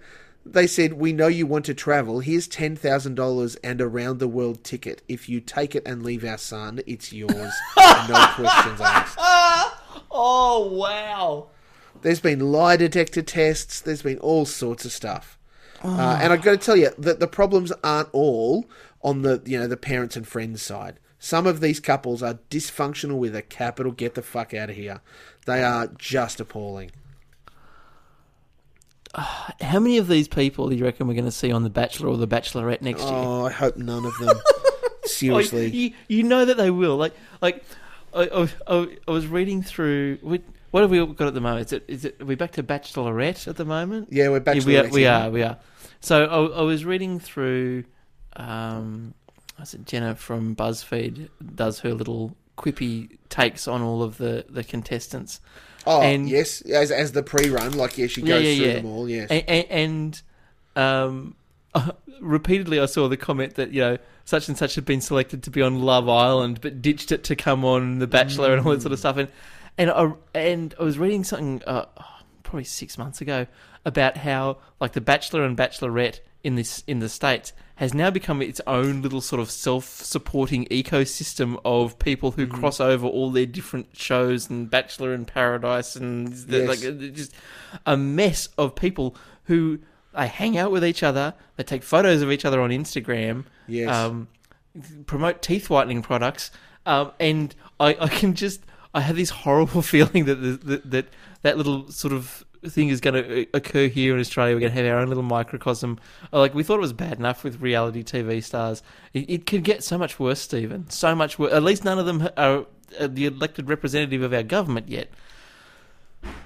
They said, we know you want to travel. Here's ten thousand dollars and a round-the-world ticket. If you take it and leave our son, it's yours. No questions asked. Oh, wow. There's been lie detector tests. There's been all sorts of stuff. Oh. Uh, and I've got to tell you, that the problems aren't all on the, you know, the parents and friends side. Some of these couples are dysfunctional with a capital get the fuck out of here. They are just appalling. How many of these people do you reckon we're going to see on The Bachelor or The Bachelorette next year? Oh, I hope none of them. Seriously. Like, you, you know that they will. Like, like I, I, I was reading through... What have we got at the moment? Is it, is it, are we back to Bachelorette at the moment? Yeah, we're Bachelorette. Yeah, we, are, we are, we are. So I, I was reading through... Um, I said Jenna from BuzzFeed does her little quippy takes on all of the, the contestants. Oh, and, yes, as as the pre-run, like, yeah, she goes yeah, yeah, through yeah. them all, yes. And, and um, uh, repeatedly I saw the comment that, you know, such and such had been selected to be on Love Island but ditched it to come on The Bachelor mm. and all that sort of stuff. And and I, and I was reading something uh, probably six months ago about how, like, The Bachelor and Bachelorette in this in the States has now become its own little sort of self-supporting ecosystem of people who mm. cross over all their different shows and Bachelor in Paradise and yes. like just a mess of people who they hang out with each other, they take photos of each other on Instagram, yes. um, promote teeth whitening products, um, and I, I can just I have this horrible feeling that the, the, that that little sort of thing is going to occur here in Australia. We're going to have our own little microcosm. Like, we thought it was bad enough with reality T V stars. It, it could get so much worse, Stephen. So much worse. At least none of them are the elected representative of our government yet.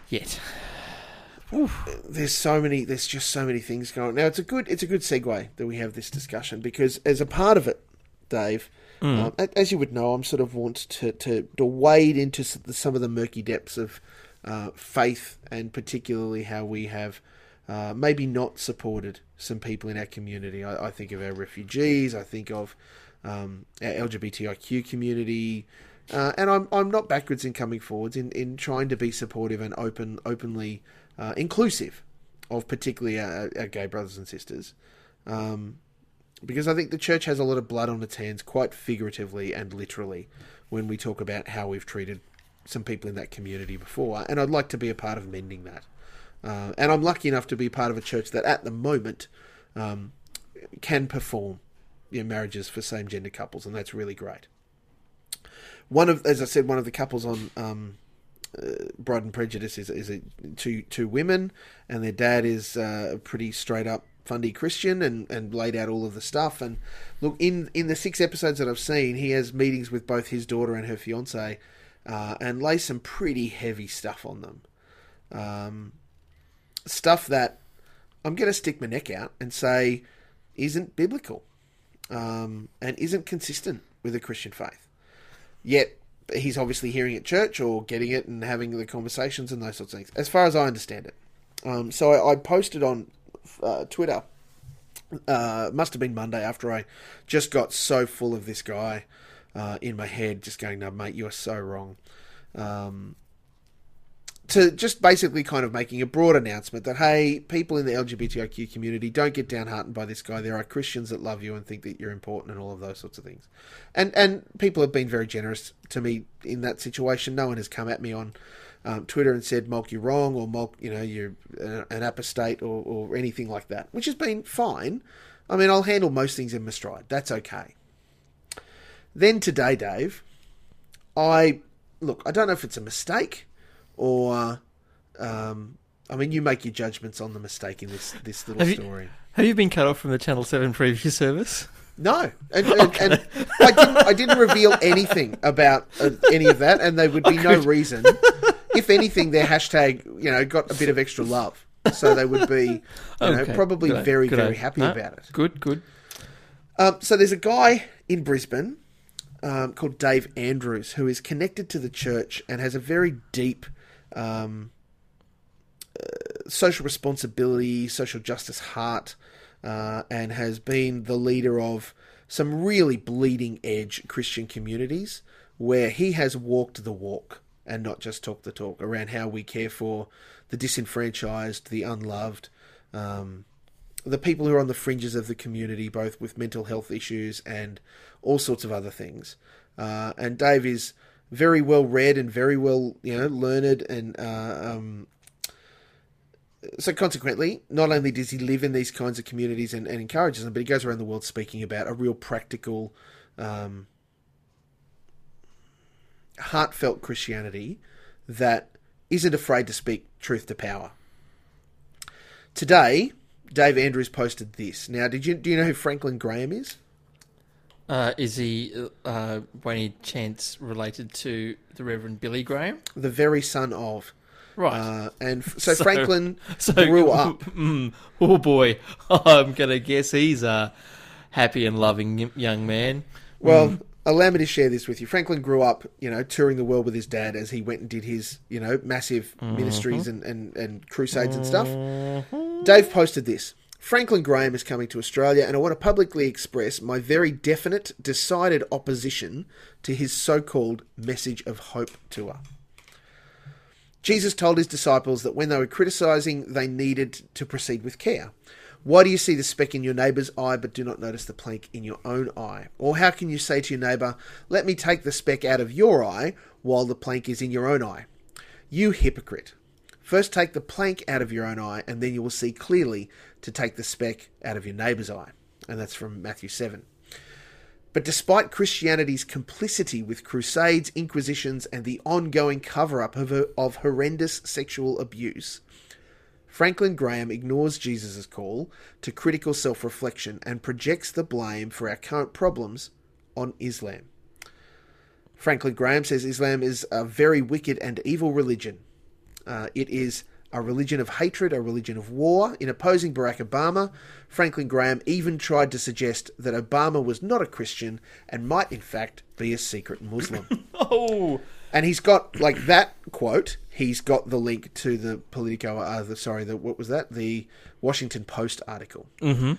Yet. Oof. There's so many. There's just so many things going on. Now, it's a good. It's a good segue that we have this discussion because, as a part of it, Dave, mm. um, as you would know, I'm sort of want to to, to wade into some of the murky depths of. Uh, faith, and particularly how we have uh, maybe not supported some people in our community. I, I think of our refugees. I think of um, our L G B T I Q community. Uh, and I'm I'm not backwards in coming forwards in, in trying to be supportive and open, openly uh, inclusive of particularly our, our gay brothers and sisters. Um, because I think the church has a lot of blood on its hands, quite figuratively and literally, when we talk about how we've treated some people in that community before. And I'd like to be a part of mending that. Uh, and I'm lucky enough to be part of a church that at the moment um, can perform, you know, marriages for same-gender couples, and that's really great. One of, as I said, one of the couples on um, uh, Bride and Prejudice is is a, two two women, and their dad is uh, a pretty straight up fundy Christian, and, and laid out all of the stuff. And look, in in the six episodes that I've seen, he has meetings with both his daughter and her fiance, uh, and lays some pretty heavy stuff on them, um, stuff that I'm going to stick my neck out and say isn't biblical, um, and isn't consistent with the Christian faith. Yet, he's obviously hearing at church or getting it and having the conversations and those sorts of things, as far as I understand it. Um, so I, I posted on uh, Twitter, uh, must have been Monday, after I just got so full of this guy uh, in my head, just going, no, mate, you are so wrong. Um, to just basically kind of making a broad announcement that, hey, people in the L G B T I Q community, don't get downhearted by this guy. There are Christians that love you and think that you're important and all of those sorts of things. And and people have been very generous to me in that situation. No one has come at me on um, Twitter and said, Mulk, you're wrong, or Mulk, you know, you're an apostate, or, or anything like that, which has been fine. I mean, I'll handle most things in my stride. That's okay. Then today, Dave, I, look, I don't know if it's a mistake, or, um, I mean, you make your judgments on the mistake in this, this little have you, story. Have you been cut off from the Channel seven preview service? No. And, okay. and, and I, didn't, I didn't reveal anything about uh, any of that, and there would be no reason. If anything, their hashtag, you know, got a bit of extra love. So they would be, you okay. know, probably good very, good very happy no, about it. Good, good. Um, so there's a guy in Brisbane um, called Dave Andrews, who is connected to the church and has a very deep... Um, uh, social responsibility, social justice heart, uh, and has been the leader of some really bleeding edge Christian communities where he has walked the walk and not just talked the talk around how we care for the disenfranchised, the unloved, um, the people who are on the fringes of the community, both with mental health issues and all sorts of other things. Uh, and Dave is very well read and very well, you know, learned, and uh, um, so consequently, not only does he live in these kinds of communities and, and encourages them, but he goes around the world speaking about a real practical, um, heartfelt Christianity that isn't afraid to speak truth to power. Today, Dave Andrews posted this. Now, did you do you know who Franklin Graham is? Uh, is he, uh, by any chance, related to the Reverend Billy Graham? The very son of. Right. Uh, and f- so, so Franklin so, grew up. Mm, oh, boy. I'm going to guess he's a happy and loving young man. Well, mm. allow me to share this with you. Franklin grew up, you know, touring the world with his dad as he went and did his, you know, massive mm-hmm. ministries and, and, and crusades and stuff. Mm-hmm. Dave posted this. Franklin Graham is coming to Australia, and I want to publicly express my very definite, decided opposition to his so-called Message of Hope tour. Jesus told his disciples that when they were criticising, they needed to proceed with care. Why do you see the speck in your neighbour's eye, but do not notice the plank in your own eye? Or how can you say to your neighbour, let me take the speck out of your eye, while the plank is in your own eye? You hypocrite. First take the plank out of your own eye, and then you will see clearly to take the speck out of your neighbour's eye. And that's from Matthew seven. But despite Christianity's complicity with crusades, inquisitions, and the ongoing cover-up of, of horrendous sexual abuse, Franklin Graham ignores Jesus' call to critical self-reflection and projects the blame for our current problems on Islam. Franklin Graham says Islam is a very wicked and evil religion. Uh, it is a religion of hatred, a religion of war. In opposing Barack Obama, Franklin Graham even tried to suggest that Obama was not a Christian and might, in fact, be a secret Muslim. Oh! And he's got, like, that quote, he's got the link to the Politico, uh, the, sorry, the, what was that? The Washington Post article. Mm-hmm.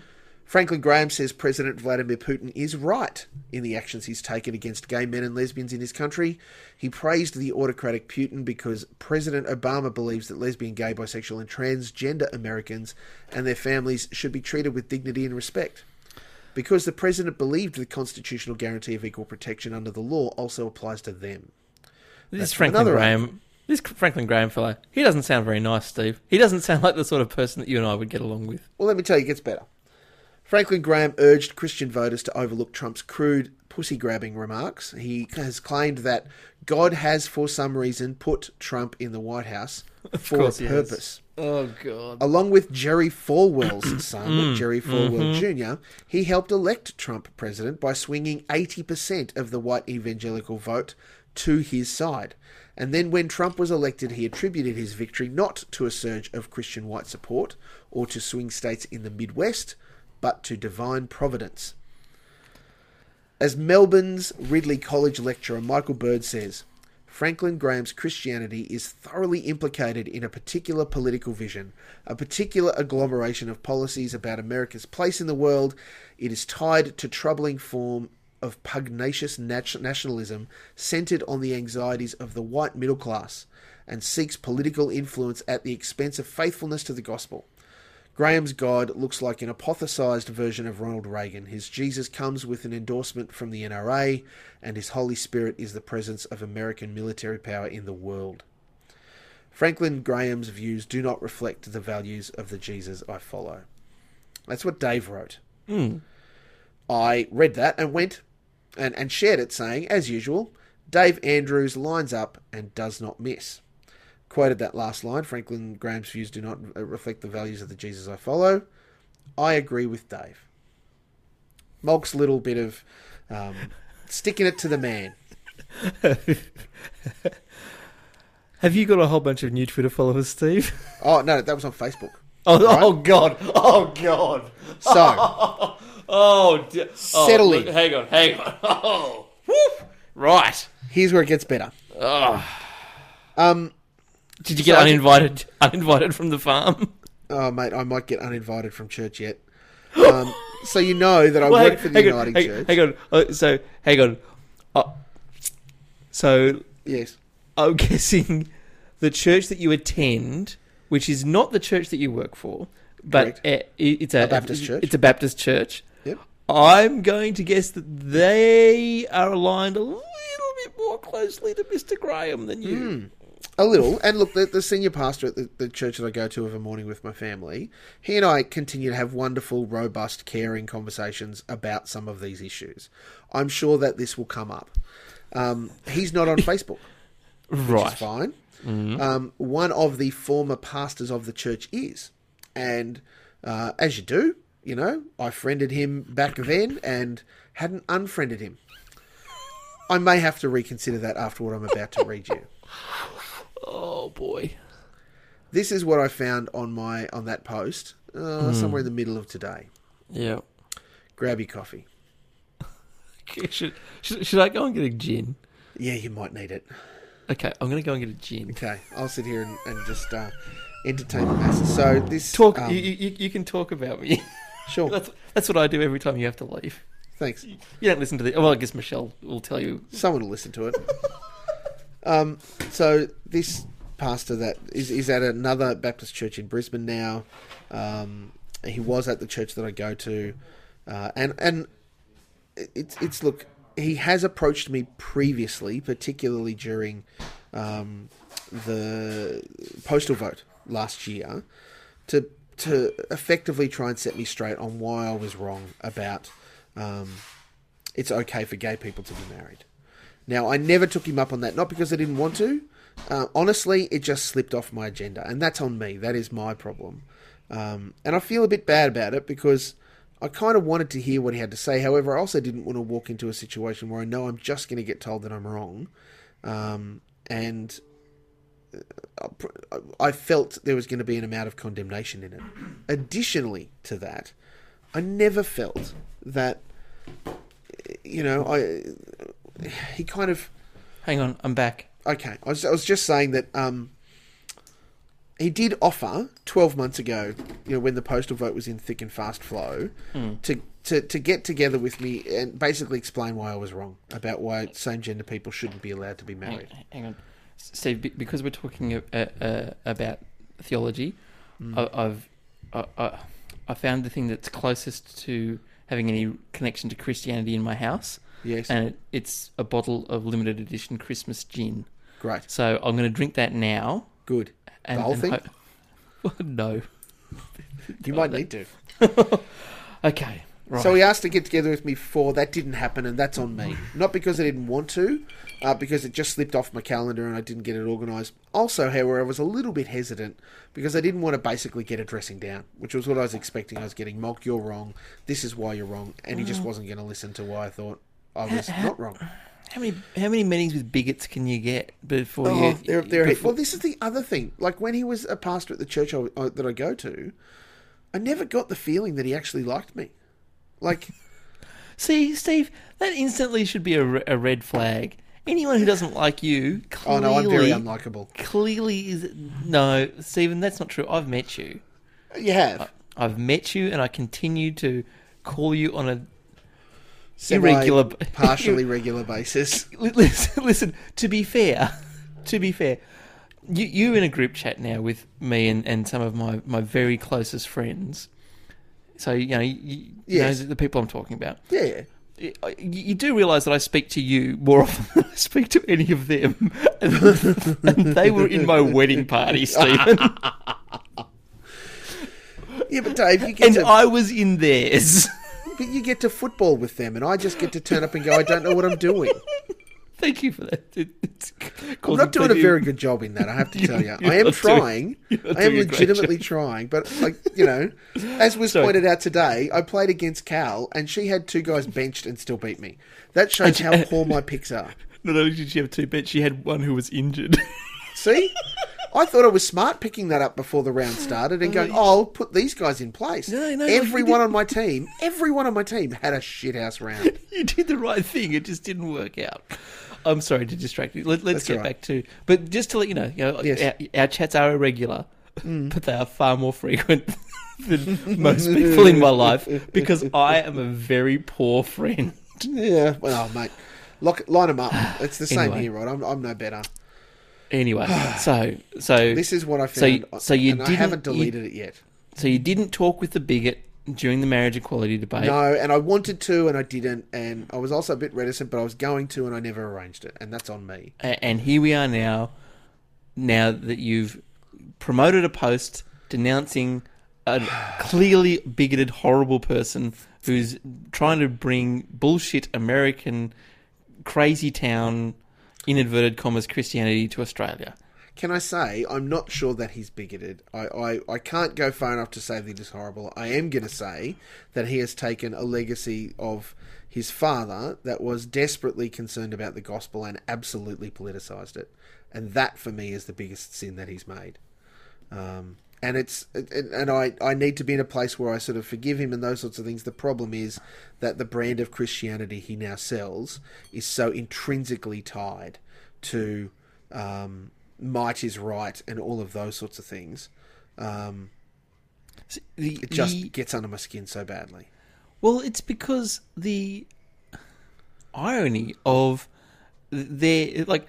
Franklin Graham says President Vladimir Putin is right in the actions he's taken against gay men and lesbians in his country. He praised the autocratic Putin because President Obama believes that lesbian, gay, bisexual and transgender Americans and their families should be treated with dignity and respect. Because the president believed the constitutional guarantee of equal protection under the law also applies to them. This That's Franklin Graham... Argument. This Franklin Graham fellow, he doesn't sound very nice, Steve. He doesn't sound like the sort of person that you and I would get along with. Well, let me tell you, it gets better. Franklin Graham urged Christian voters to overlook Trump's crude, pussy-grabbing remarks. He has claimed that God has, for some reason, put Trump in the White House for a purpose. Oh, God. Along with Jerry Falwell's son, mm, Jerry Falwell mm-hmm. Junior, he helped elect Trump president by swinging eighty percent of the white evangelical vote to his side. And then when Trump was elected, he attributed his victory not to a surge of Christian white support or to swing states in the Midwest, but to divine providence. As Melbourne's Ridley College lecturer Michael Bird says, Franklin Graham's Christianity is thoroughly implicated in a particular political vision, a particular agglomeration of policies about America's place in the world. It is tied to troubling form of pugnacious nat- nationalism centered on the anxieties of the white middle class and seeks political influence at the expense of faithfulness to the gospel. Graham's God looks like an apotheosized version of Ronald Reagan. His Jesus comes with an endorsement from the N R A, and his Holy Spirit is the presence of American military power in the world. Franklin Graham's views do not reflect the values of the Jesus I follow. That's what Dave wrote. Mm. I read that and went and, and shared it, saying, as usual, Dave Andrews lines up and does not miss. Quoted that last line, Franklin Graham's views do not reflect the values of the Jesus I follow. I agree with Dave. Mulk's little bit of um, sticking it to the man. Have you got a whole bunch of new Twitter followers, Steve? Oh, no, that was on Facebook. Oh, right? oh God. Oh, God. So... Oh, de- oh, settling. Hang on, hang on. Oh, whoop. Right. Here's where it gets better. Oh. Um, Did you get so uninvited did... uninvited from the farm? Oh, mate, I might get uninvited from church yet. Um, so you know that I well, work hang, for the Uniting on, Church. Hang, hang on. Uh, so, hang on. Uh, so, yes. I'm guessing the church that you attend, which is not the church that you work for, but it, it's a, a Baptist a, church. It's a Baptist church. I'm going to guess that they are aligned a little bit more closely to Mister Graham than you. Mm, a little. And look, the, the senior pastor at the, the church that I go to every morning with my family, he and I continue to have wonderful, robust, caring conversations about some of these issues. I'm sure that this will come up. Um, he's not on Facebook, right. Which is fine. Mm-hmm. Um, one of the former pastors of the church is. And uh, as you do, you know, I friended him back then and hadn't unfriended him. I may have to reconsider that after what I'm about to read you. Oh, boy. This is what I found on my on that post, uh, mm. somewhere in the middle of today. Yeah. Grab your coffee. Okay, should, should, should I go and get a gin? Yeah, you might need it. Okay, I'm going to go and get a gin. Okay, I'll sit here and, and just uh, entertain the masses. So this... Talk, um, you, you, you can talk about me. Sure. That's, that's what I do every time you have to leave. Thanks. You, you don't listen to the... Well, I guess Michelle will tell you. Someone will listen to it. um, so this pastor that is, is at another Baptist church in Brisbane now. Um, he was at the church that I go to. Uh, and and it's, it's... Look, he has approached me previously, particularly during um, the postal vote last year, to... to effectively try and set me straight on why I was wrong about um, it's okay for gay people to be married. Now, I never took him up on that, not because I didn't want to. Uh, honestly, it just slipped off my agenda, and that's on me. That is my problem. Um, and I feel a bit bad about it because I kind of wanted to hear what he had to say. However, I also didn't want to walk into a situation where I know I'm just going to get told that I'm wrong. Um, and... I felt there was going to be an amount of condemnation in it. Additionally to that, I never felt that, you know, I he kind of... Hang on, I'm back. Okay, I was, I was just saying that um, he did offer twelve months ago, you know, when the postal vote was in thick and fast flow, mm. to, to to get together with me and basically explain why I was wrong about why same-gender people shouldn't be allowed to be married. Hang, hang on. Steve, so because we're talking uh, uh, about theology, mm. I, I've I, I, I found the thing that's closest to having any connection to Christianity in my house. Yes. And it, it's a bottle of limited edition Christmas gin. Great. So I'm going to drink that now. Good. And, the whole thing? Ho- well, no. You might need to. Okay. Right. So he asked to get together with me for that. Didn't happen, and that's on me. Not because I didn't want to, uh, because it just slipped off my calendar and I didn't get it organised. Also, however, I was a little bit hesitant because I didn't want to basically get a dressing down, which was what I was expecting. I was getting mocked. You're wrong. This is why you're wrong. And he just wasn't going to listen to why I thought I was how, how, not wrong. How many how many meetings with bigots can you get before oh, you... They're, they're before... Well, this is the other thing. Like, when he was a pastor at the church I, uh, that I go to, I never got the feeling that he actually liked me. Like, see, Steve, that instantly should be a, re- a red flag. Anyone who doesn't like you, clearly... Oh, no, I'm very unlikable. Clearly is... No, Stephen, that's not true. I've met you. You have? I, I've met you, and I continue to call you on a... irregular, partially regular basis. Listen, listen, to be fair, to be fair, you, you're in a group chat now with me and, and some of my, my very closest friends. So, you know, you, yes. you know the people I'm talking about. Yeah. You, you do realise that I speak to you more often than I speak to any of them. And, and they were in my wedding party, Stephen. Yeah, but Dave, you get And to... I was in theirs. But you get to football with them, and I just get to turn up and go, I don't know what I'm doing. Thank you for that. It's I'm not doing a very good job in that, I have to you, tell you. I am trying. Doing, I am legitimately trying. But, like, you know, as was Sorry. pointed out today, I played against Cal, and she had two guys benched and still beat me. That shows how poor my picks are. Not only did she have two benched, she had one who was injured. See? I thought I was smart picking that up before the round started and going, oh, I'll put these guys in place. No, no, everyone on my team, everyone on my team had a shithouse round. You did the right thing. It just didn't work out. I'm sorry to distract you. Let, let's That's get right. back to... But just to let you know, you know yes. our, our chats are irregular, mm. but they are far more frequent than most people in my life because I am a very poor friend. Yeah. Well, mate, lock, line them up. It's the same anyway. Here, right? I'm, I'm no better. Anyway, so so this is what I found. So, so you and I haven't deleted you, it yet. So you didn't talk with the bigot during the marriage equality debate. No, and I wanted to, and I didn't, and I was also a bit reticent, but I was going to, and I never arranged it, and that's on me. And, and here we are now. Now that you've promoted a post denouncing a clearly bigoted, horrible person who's trying to bring bullshit American crazy town. In inverted commas, Christianity to Australia. Can I say, I'm not sure that he's bigoted. I, I, I can't go far enough to say that it is horrible. I am going to say that he has taken a legacy of his father that was desperately concerned about the gospel and absolutely politicised it. And that, for me, is the biggest sin that he's made. Um, and it's and, and I, I need to be in a place where I sort of forgive him and those sorts of things. The problem is that the brand of Christianity he now sells is so intrinsically tied to um, might is right and all of those sorts of things. Um, so the, it just the, gets under my skin so badly. Well, it's because the irony of their... Like,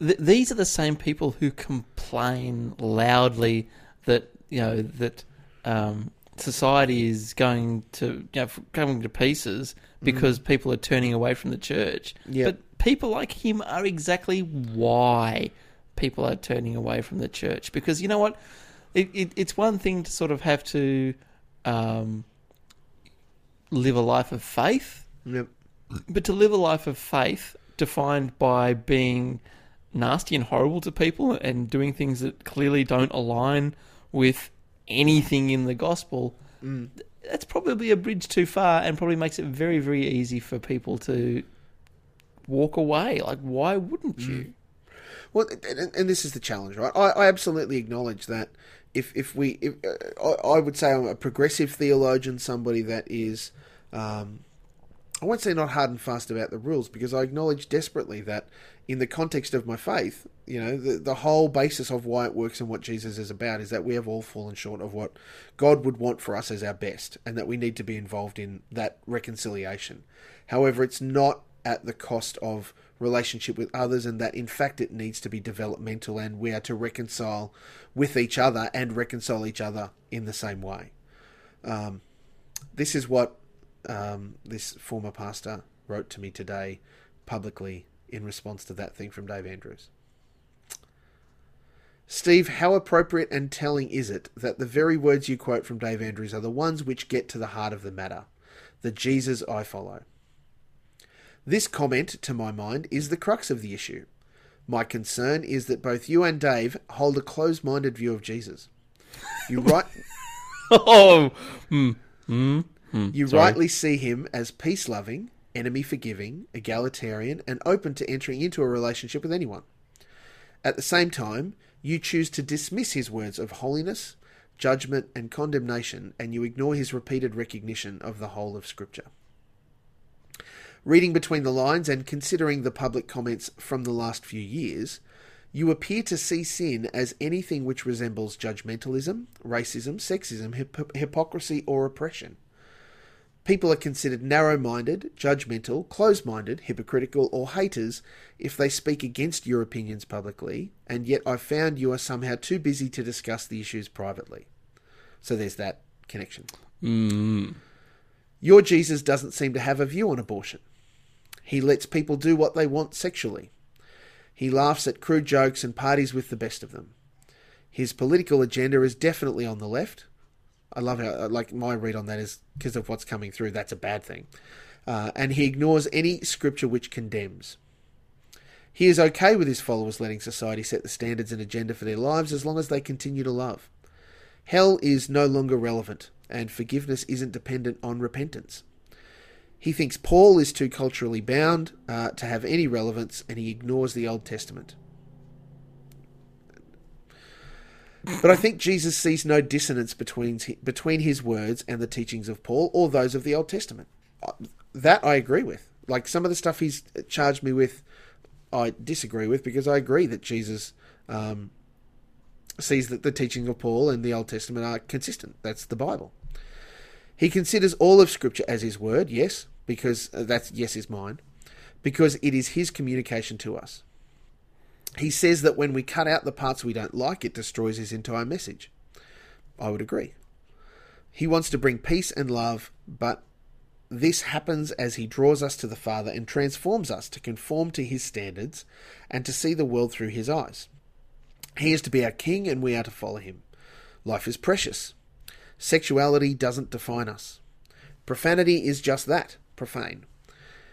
th- these are the same people who complain loudly that, you know, that um, society is going to, you know, coming to pieces because mm. people are turning away from the church. Yep. But people like him are exactly why people are turning away from the church. Because, you know what, it, it, it's one thing to sort of have to um, live a life of faith. Yep. But to live a life of faith defined by being nasty and horrible to people and doing things that clearly don't align with anything in the gospel... Mm. That's probably a bridge too far and probably makes it very, very easy for people to... walk away. Like, why wouldn't you? Well, and, and this is the challenge, right? I, I absolutely acknowledge that if if we... If, uh, I, I would say I'm a progressive theologian, somebody that is... Um, I won't say not hard and fast about the rules because I acknowledge desperately that in the context of my faith, You know, the, the whole basis of why it works and what Jesus is about is that we have all fallen short of what God would want for us as our best, and that we need to be involved in that reconciliation. However, it's not at the cost of relationship with others, and that in fact it needs to be developmental, and we are to reconcile with each other and reconcile each other in the same way. Um, this is what um, this former pastor wrote to me today publicly in response to that thing from Dave Andrews. Steve, how appropriate and telling is it that the very words you quote from Dave Andrews are the ones which get to the heart of the matter, the Jesus I follow? This comment, to my mind, is the crux of the issue. My concern is that both you and Dave hold a closed-minded view of Jesus. You right... oh, mm, mm, mm, you sorry. rightly see him as peace-loving, enemy-forgiving, egalitarian, and open to entering into a relationship with anyone. At the same time, you choose to dismiss his words of holiness, judgment, and condemnation, and you ignore his repeated recognition of the whole of Scripture. Reading between the lines and considering the public comments from the last few years, you appear to see sin as anything which resembles judgmentalism, racism, sexism, hip- hypocrisy, or oppression. People are considered narrow-minded, judgmental, close-minded, hypocritical, or haters if they speak against your opinions publicly, and yet I've found you are somehow too busy to discuss the issues privately. So there's that connection. Mm. Your Jesus doesn't seem to have a view on abortion. He lets people do what they want sexually. He laughs at crude jokes and parties with the best of them. His political agenda is definitely on the left. I love how, like, my read on that is, because of what's coming through, that's a bad thing. Uh, and he ignores any scripture which condemns. He is okay with his followers letting society set the standards and agenda for their lives as long as they continue to love. Hell is no longer relevant, and forgiveness isn't dependent on repentance. He thinks Paul is too culturally bound uh, to have any relevance, and he ignores the Old Testament. But I think Jesus sees no dissonance between between his words and the teachings of Paul or those of the Old Testament. That I agree with. Like, some of the stuff he's charged me with, I disagree with, because I agree that Jesus um, sees that the teaching of Paul and the Old Testament are consistent. That's the Bible. He considers all of Scripture as his word, yes, because that's yes is mine, because it is his communication to us. He says that when we cut out the parts we don't like, it destroys his entire message. I would agree. He wants to bring peace and love, but this happens as he draws us to the Father and transforms us to conform to his standards and to see the world through his eyes. He is to be our king and we are to follow him. Life is precious. Sexuality doesn't define us. Profanity is just that, profane.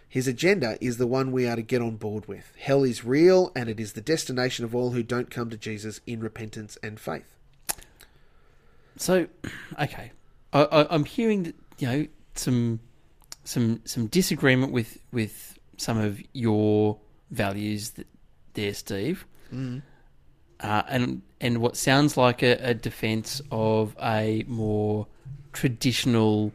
His agenda is the one we are to get on board with. Hell is real, and it is the destination of all who don't come to Jesus in repentance and faith. So, okay, I, I, I'm hearing that, you know, some some some disagreement with with some of your values that, there, Steve, mm. uh, and and what sounds like a, a defense of a more traditional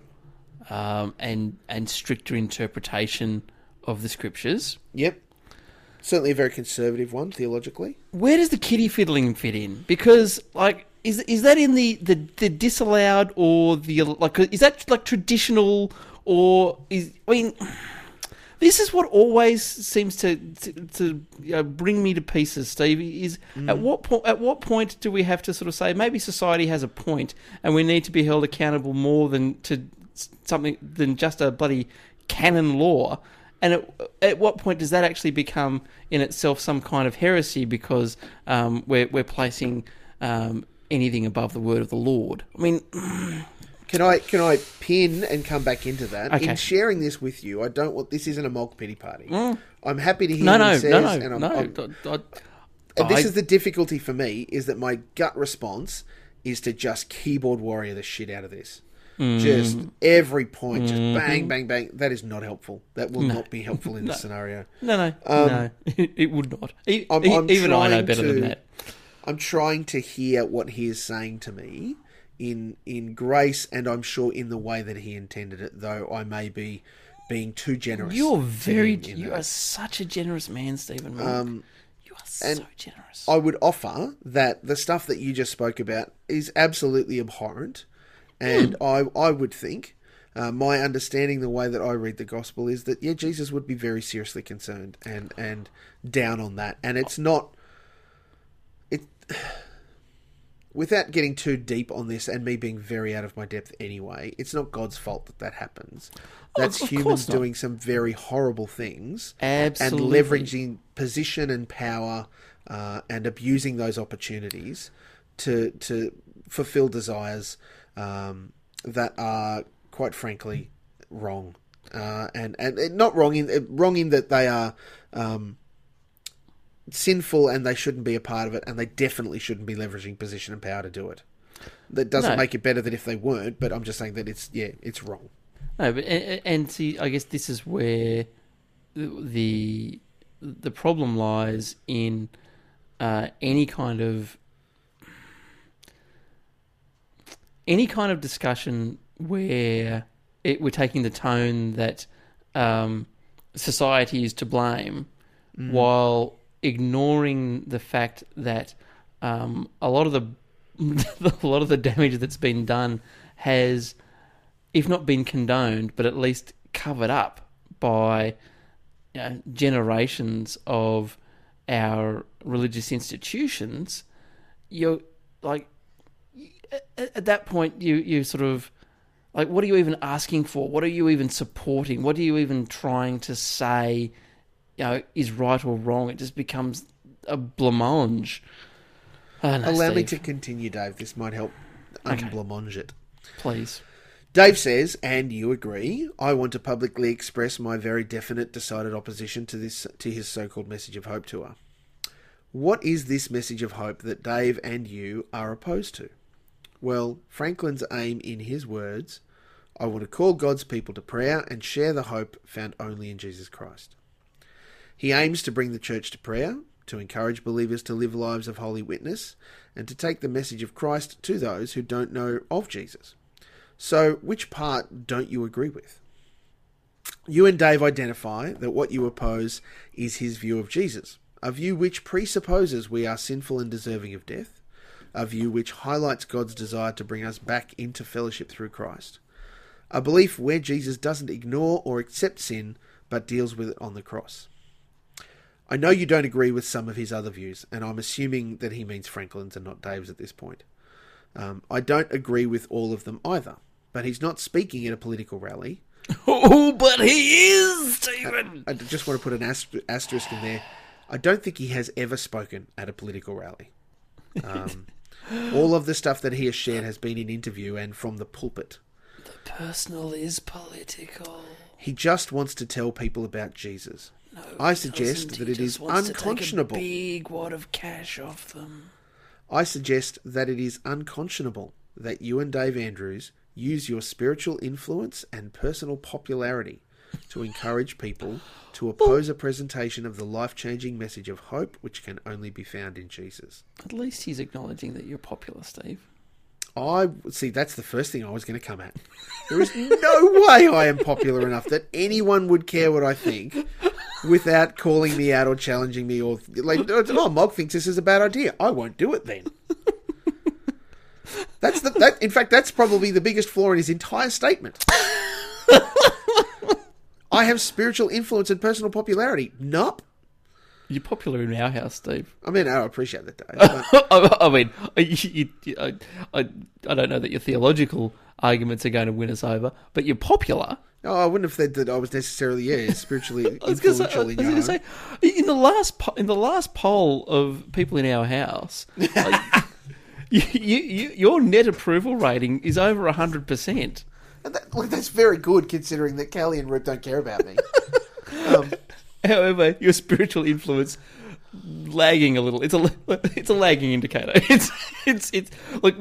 Um, and and stricter interpretation of the scriptures. Yep. Certainly a very conservative one, theologically. Where does the kiddie fiddling fit in? Because, like, is is that in the, the, the disallowed or the... Like, is that, like, traditional or... is I mean, this is what always seems to to, to you know, bring me to pieces, Steve, is mm. at what po- at what point do we have to sort of say, maybe society has a point and we need to be held accountable more than to... something than just a bloody canon law, and at, at what point does that actually become in itself some kind of heresy because um, we're we're placing um, anything above the word of the Lord? I mean, can I can I pin and come back into that? Okay. In sharing this with you, I don't want this isn't a mulk pity party. Mm. I'm happy to hear no, no, what he says, no, no, and I'm, no, I'm, I, I, and this I, is the difficulty for me is that my gut response is to just keyboard warrior the shit out of this. Mm. Just every point, just bang, bang, bang. That is not helpful. That will no. not be helpful in no. this scenario. No, no, um, no. It would not. E- I'm, I'm even I know better to, than that. I'm trying to hear what he is saying to me in in grace, and I'm sure in the way that he intended it, though I may be being too generous. You're very... You that. are such a generous man, Stephen. Um, you are and so generous. I would offer that the stuff that you just spoke about is absolutely abhorrent. And mm. I, I would think, uh, my understanding, the way that I read the gospel is that, yeah, Jesus would be very seriously concerned and, and down on that. And it's not... it. Without getting too deep on this and me being very out of my depth anyway, it's not God's fault that that happens. That's oh, humans doing some very horrible things. Absolutely. And leveraging position and power uh, and abusing those opportunities to to fulfill desires um, that are, quite frankly, wrong. Uh, and, and not wrong in, wrong in that they are... Um, sinful, and they shouldn't be a part of it, and they definitely shouldn't be leveraging position and power to do it. That doesn't no. make it better than if they weren't, but I'm just saying that it's yeah, it's wrong. No, but and, and see, I guess this is where the the problem lies in uh, any kind of any kind of discussion where it, we're taking the tone that um, society is to blame, mm. while ignoring the fact that um, a lot of the a lot of the damage that's been done has, if not been condoned, but at least covered up by you know, generations of our religious institutions. You're like, at that point, you you sort of like, what are you even asking for? What are you even supporting? What are you even trying to say? You know, is right or wrong? It just becomes a blancmange. Oh, no, Allow Steve. me to continue, Dave. This might help unblancmange okay. it. Please. Dave says, and you agree, I want to publicly express my very definite, decided opposition to this to his so-called Message of Hope tour. What is this Message of Hope that Dave and you are opposed to? Well, Franklin's aim, in his words, I want to call God's people to prayer and share the hope found only in Jesus Christ. He aims to bring the church to prayer, to encourage believers to live lives of holy witness, and to take the message of Christ to those who don't know of Jesus. So, which part don't you agree with? You and Dave identify that what you oppose is his view of Jesus, a view which presupposes we are sinful and deserving of death, a view which highlights God's desire to bring us back into fellowship through Christ, a belief where Jesus doesn't ignore or accept sin, but deals with it on the cross. I know you don't agree with some of his other views, and I'm assuming that he means Franklin's and not Dave's at this point. Um, I don't agree with all of them either, but he's not speaking at a political rally. Oh, but he is, Stephen! I, I just want to put an aster- asterisk in there. I don't think he has ever spoken at a political rally. Um, all of the stuff that he has shared has been in interview and from the pulpit. The personal is political. He just wants to tell people about Jesus. No, I suggest that it is unconscionable. Big wad of cash off them. I suggest that it is unconscionable that you and Dave Andrews use your spiritual influence and personal popularity to encourage people to oppose a presentation of the life-changing message of hope, which can only be found in Jesus. At least he's acknowledging that you're popular, Steve. I see. That's the first thing I was going to come at. There is no way I am popular enough that anyone would care what I think without calling me out or challenging me, or like, oh, Mog thinks this is a bad idea. I won't do it then. That's the that. In fact, that's probably the biggest flaw in his entire statement. I have spiritual influence and personal popularity. Nope. You're popular in our house, Steve. I mean, I appreciate that, Dave. But... I mean, you, you, I, I, I don't know that your theological arguments are going to win us over, but you're popular. Oh, I wouldn't have said that I was necessarily, yeah, spiritually influential. In I was going to say, in the last po- in the last poll of people in our house, like, you, you, you, your net approval rating is over one hundred percent. And that, look, that's very good, considering that Callie and Rip don't care about me. um However, your spiritual influence lagging a little. It's a it's a lagging indicator. It's it's it's like,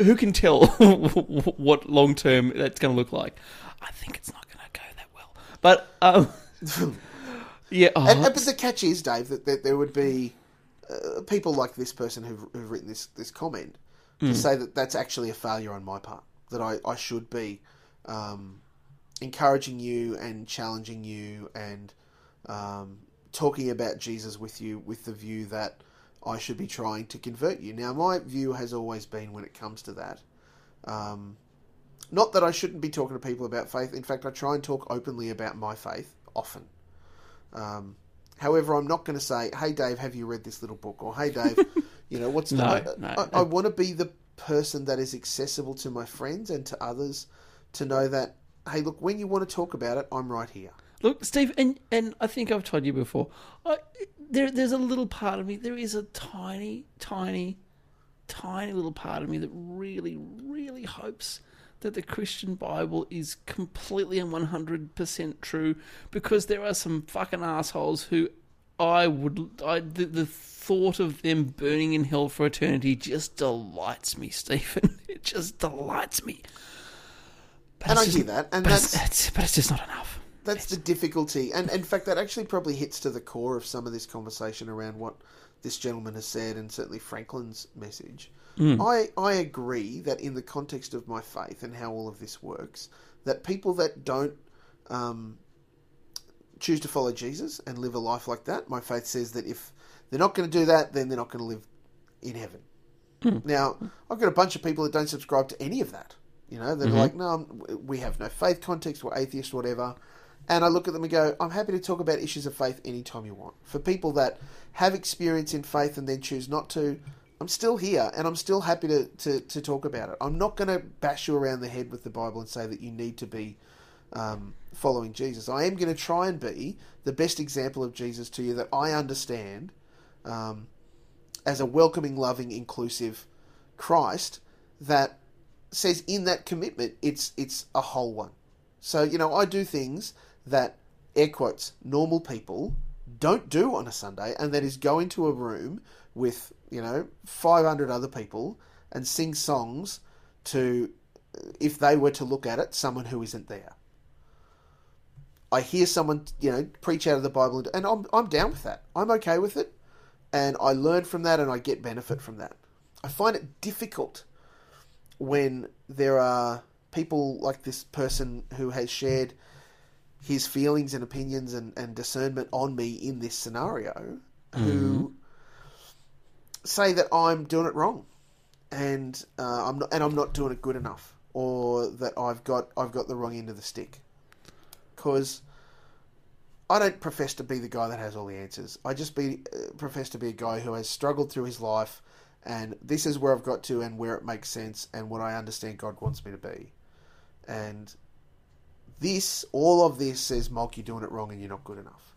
who can tell what long term that's going to look like? I think it's not going to go that well. But um, yeah. Oh, and, but the catch is, Dave, that, that there would be uh, people like this person who've, who've written this this comment to mm. say that that's actually a failure on my part. That I I should be um, encouraging you and challenging you and. Um, talking about Jesus with you with the view that I should be trying to convert you. Now, my view has always been when it comes to that, um, not that I shouldn't be talking to people about faith. In fact, I try and talk openly about my faith often. Um, however, I'm not going to say, hey, Dave, have you read this little book? Or, hey, Dave, you know, what's the... No, I, no, I, no. I want to be the person that is accessible to my friends and to others to know that, hey, look, when you want to talk about it, I'm right here. Look, Steve, and, and I think I've told you before, I, there, there's a little part of me, there is a tiny, tiny, tiny little part of me that really, really hopes that the Christian Bible is completely and one hundred percent true, because there are some fucking assholes who I would... I, the, the thought of them burning in hell for eternity just delights me, Stephen. It just delights me. But and I just, hear that. And but, that's, it's, it's, but it's just not enough. That's the difficulty. And, in fact, that actually probably hits to the core of some of this conversation around what this gentleman has said and certainly Franklin's message. Mm. I, I agree that in the context of my faith and how all of this works, that people that don't um, choose to follow Jesus and live a life like that, my faith says that if they're not going to do that, then they're not going to live in heaven. Mm. Now, I've got a bunch of people that don't subscribe to any of that. You know, they're mm-hmm. like, no, we have no faith context, we're atheists, whatever. And I look at them and go, I'm happy to talk about issues of faith anytime you want. For people that have experience in faith and then choose not to, I'm still here and I'm still happy to, to, to talk about it. I'm not going to bash you around the head with the Bible and say that you need to be um, following Jesus. I am going to try and be the best example of Jesus to you that I understand um, as a welcoming, loving, inclusive Christ that says in that commitment, it's it's a whole one. So, you know, I do things that, air quotes, normal people don't do on a Sunday, and that is go into a room with, you know, five hundred other people and sing songs to, if they were to look at it, someone who isn't there. I hear someone, you know, preach out of the Bible, and I'm I'm down with that. I'm okay with it, and I learn from that, and I get benefit from that. I find it difficult when there are people like this person who has shared his feelings and opinions and, and discernment on me in this scenario who mm. say that I'm doing it wrong and uh, I'm not and I'm not doing it good enough, or that I've got I've got the wrong end of the stick, because I don't profess to be the guy that has all the answers. I just be uh, profess to be a guy who has struggled through his life, and this is where I've got to and where it makes sense and what I understand God wants me to be. And this, all of this says, Mulk, you're doing it wrong and you're not good enough.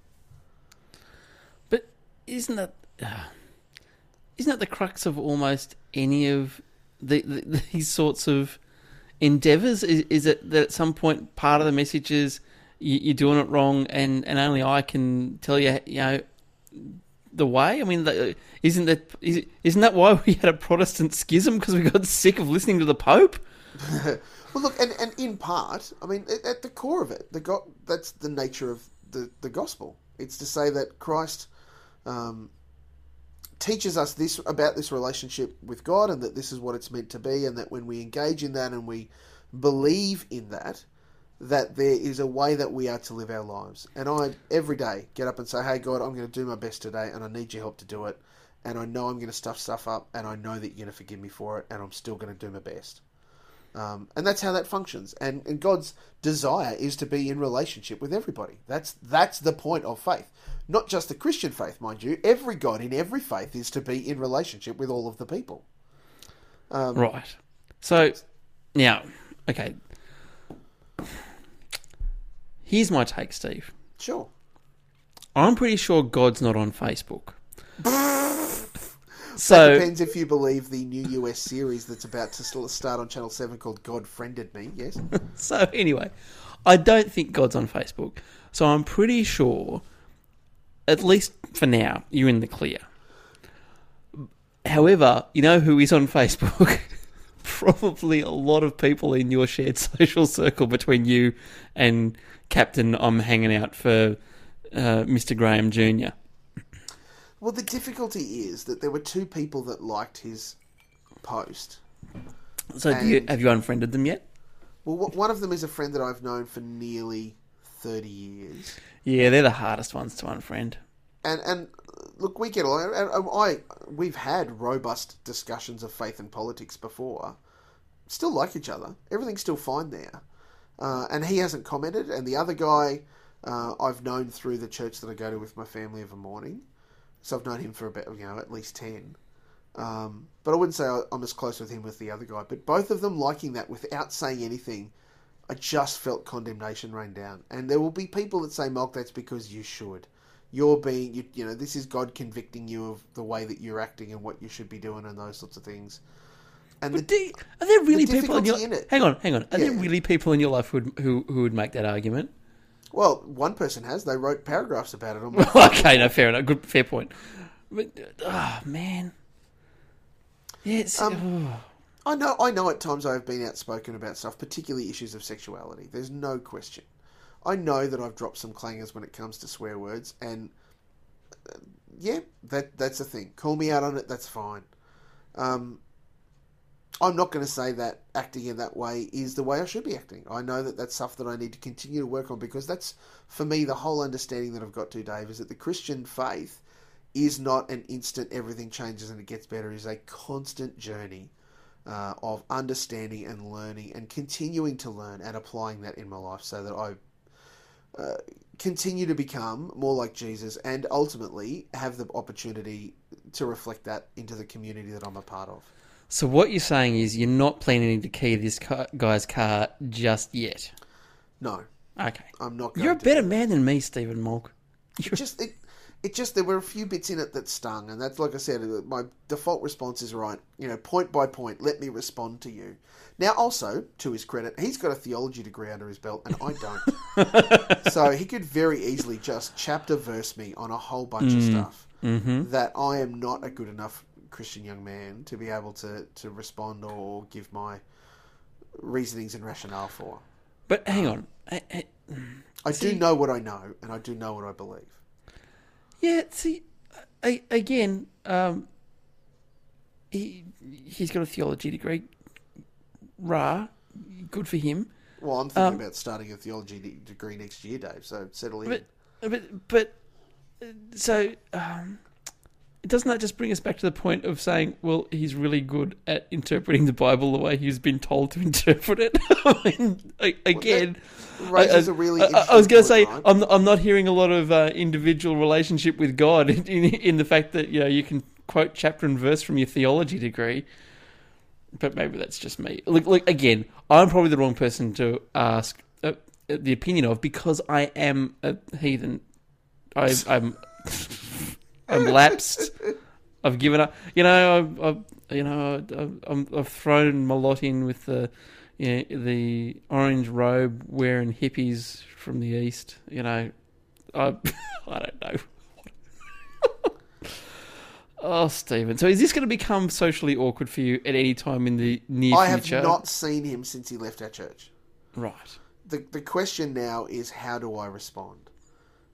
But isn't that, uh, isn't that the crux of almost any of the, the, these sorts of endeavours? Is, is it that at some point part of the message is you, you're doing it wrong and, and only I can tell you, you know, the way? I mean, isn't that isn't that why we had a Protestant schism? Because we got sick of listening to the Pope? Well, look, and, and in part, I mean, at the core of it, the go- that's the nature of the, the gospel. It's to say that Christ um, teaches us this about this relationship with God, and that this is what it's meant to be, and that when we engage in that and we believe in that, that there is a way that we are to live our lives. And I, every day, get up and say, hey, God, I'm going to do my best today, and I need your help to do it. And I know I'm going to stuff stuff up, and I know that you're going to forgive me for it, and I'm still going to do my best. Um, and that's how that functions. And, and God's desire is to be in relationship with everybody. That's that's the point of faith. Not just the Christian faith, mind you. Every God in every faith is to be in relationship with all of the people. Um, right. So, now, okay. Here's my take, Steve. Sure. I'm pretty sure God's not on Facebook. So that depends if you believe the new U S series that's about to start on Channel seven called God Friended Me, yes? So anyway, I don't think God's on Facebook. So I'm pretty sure, at least for now, you're in the clear. However, you know who is on Facebook? Probably a lot of people in your shared social circle between you and Captain I'm hanging out for uh, Mister Graham Junior Well, the difficulty is that there were two people that liked his post. So do you, have you unfriended them yet? Well, what, one of them is a friend that I've known for nearly thirty years. Yeah, they're the hardest ones to unfriend. And and look, we get along. And I we've had robust discussions of faith and politics before. Still like each other. Everything's still fine there. Uh, and he hasn't commented. And the other guy uh, I've known through the church that I go to with my family of a morning. So I've known him for about, you know, at least ten. Um, but I wouldn't say I'm as close with him with the other guy. But both of them liking that without saying anything, I just felt condemnation rain down. And there will be people that say, Mark, that's because you should. You're being, you, you know, this is God convicting you of the way that you're acting and what you should be doing and those sorts of things. And but the, do you, are there really the people in your in it, hang on, hang on. Are yeah. there really people in your life who would, who, who would make that argument? Well, one person has. They wrote paragraphs about it. On my okay, no, fair enough. Good, fair point. But oh man, yeah, it's. Um, oh. I know. I know. At times, I have been outspoken about stuff, particularly issues of sexuality. There's no question. I know that I've dropped some clangers when it comes to swear words, and uh, yeah, that that's a thing. Call me out on it. That's fine. Um. I'm not going to say that acting in that way is the way I should be acting. I know that that's stuff that I need to continue to work on, because that's, for me, the whole understanding that I've got to, Dave, is that the Christian faith is not an instant everything changes and it gets better. It is a constant journey uh, of understanding and learning and continuing to learn and applying that in my life so that I uh, continue to become more like Jesus and ultimately have the opportunity to reflect that into the community that I'm a part of. So what you're saying is you're not planning to key this car, guy's car just yet? No. Okay. I'm not going You're a to better that. man than me, Stephen Malk. It just, it, it just, there were a few bits in it that stung, and that's, like I said, my default response is, right, you know, point by point, let me respond to you. Now, also, to his credit, he's got a theology degree under his belt, and I don't. So he could very easily just chapter verse me on a whole bunch mm. of stuff mm-hmm. that I am not a good enough Christian young man to be able to, to respond or give my reasonings and rationale for. But hang on. I, I, I see, do know what I know, and I do know what I believe. Yeah, see, I, again, um, he, he's got a theology degree. Rah, good for him. Well, I'm thinking um, about starting a theology degree next year, Dave, so settle in. But, but, but so... Um, doesn't that just bring us back to the point of saying, well, he's really good at interpreting the Bible the way he's been told to interpret it? I mean, I, again, well, I, I, a really I, I was going to say, right? I'm I'm not hearing a lot of uh, individual relationship with God in, in in the fact that, you know, you can quote chapter and verse from your theology degree, but maybe that's just me. Look, look again, I'm probably the wrong person to ask uh, the opinion of, because I am a heathen. I, I'm... I'm lapsed. I've given up. You know, I've, I've you know, I've, I've thrown my lot in with the, you know, the orange robe wearing hippies from the east. You know, I, I don't know. Oh, Stephen. So, is this going to become socially awkward for you at any time in the near I future? I have not seen him since he left our church. Right. The the question now is, how do I respond?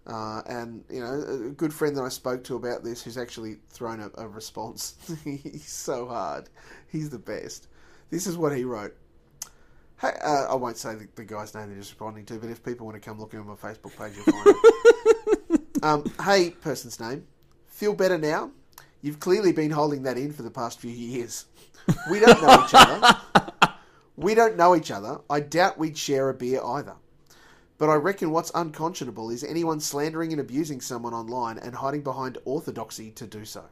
Uh, and, you know, a good friend that I spoke to about this, who's actually thrown a, a response. He's so hard. He's the best. This is what he wrote. Hey, uh, I won't say the, the guy's name that he's responding to, but if people want to come look at him on my Facebook page, you'll find it. Um, hey, person's name. Feel better now? You've clearly been holding that in for the past few years. We don't know each other. We don't know each other. I doubt we'd share a beer either. But I reckon what's unconscionable is anyone slandering and abusing someone online and hiding behind orthodoxy to do so.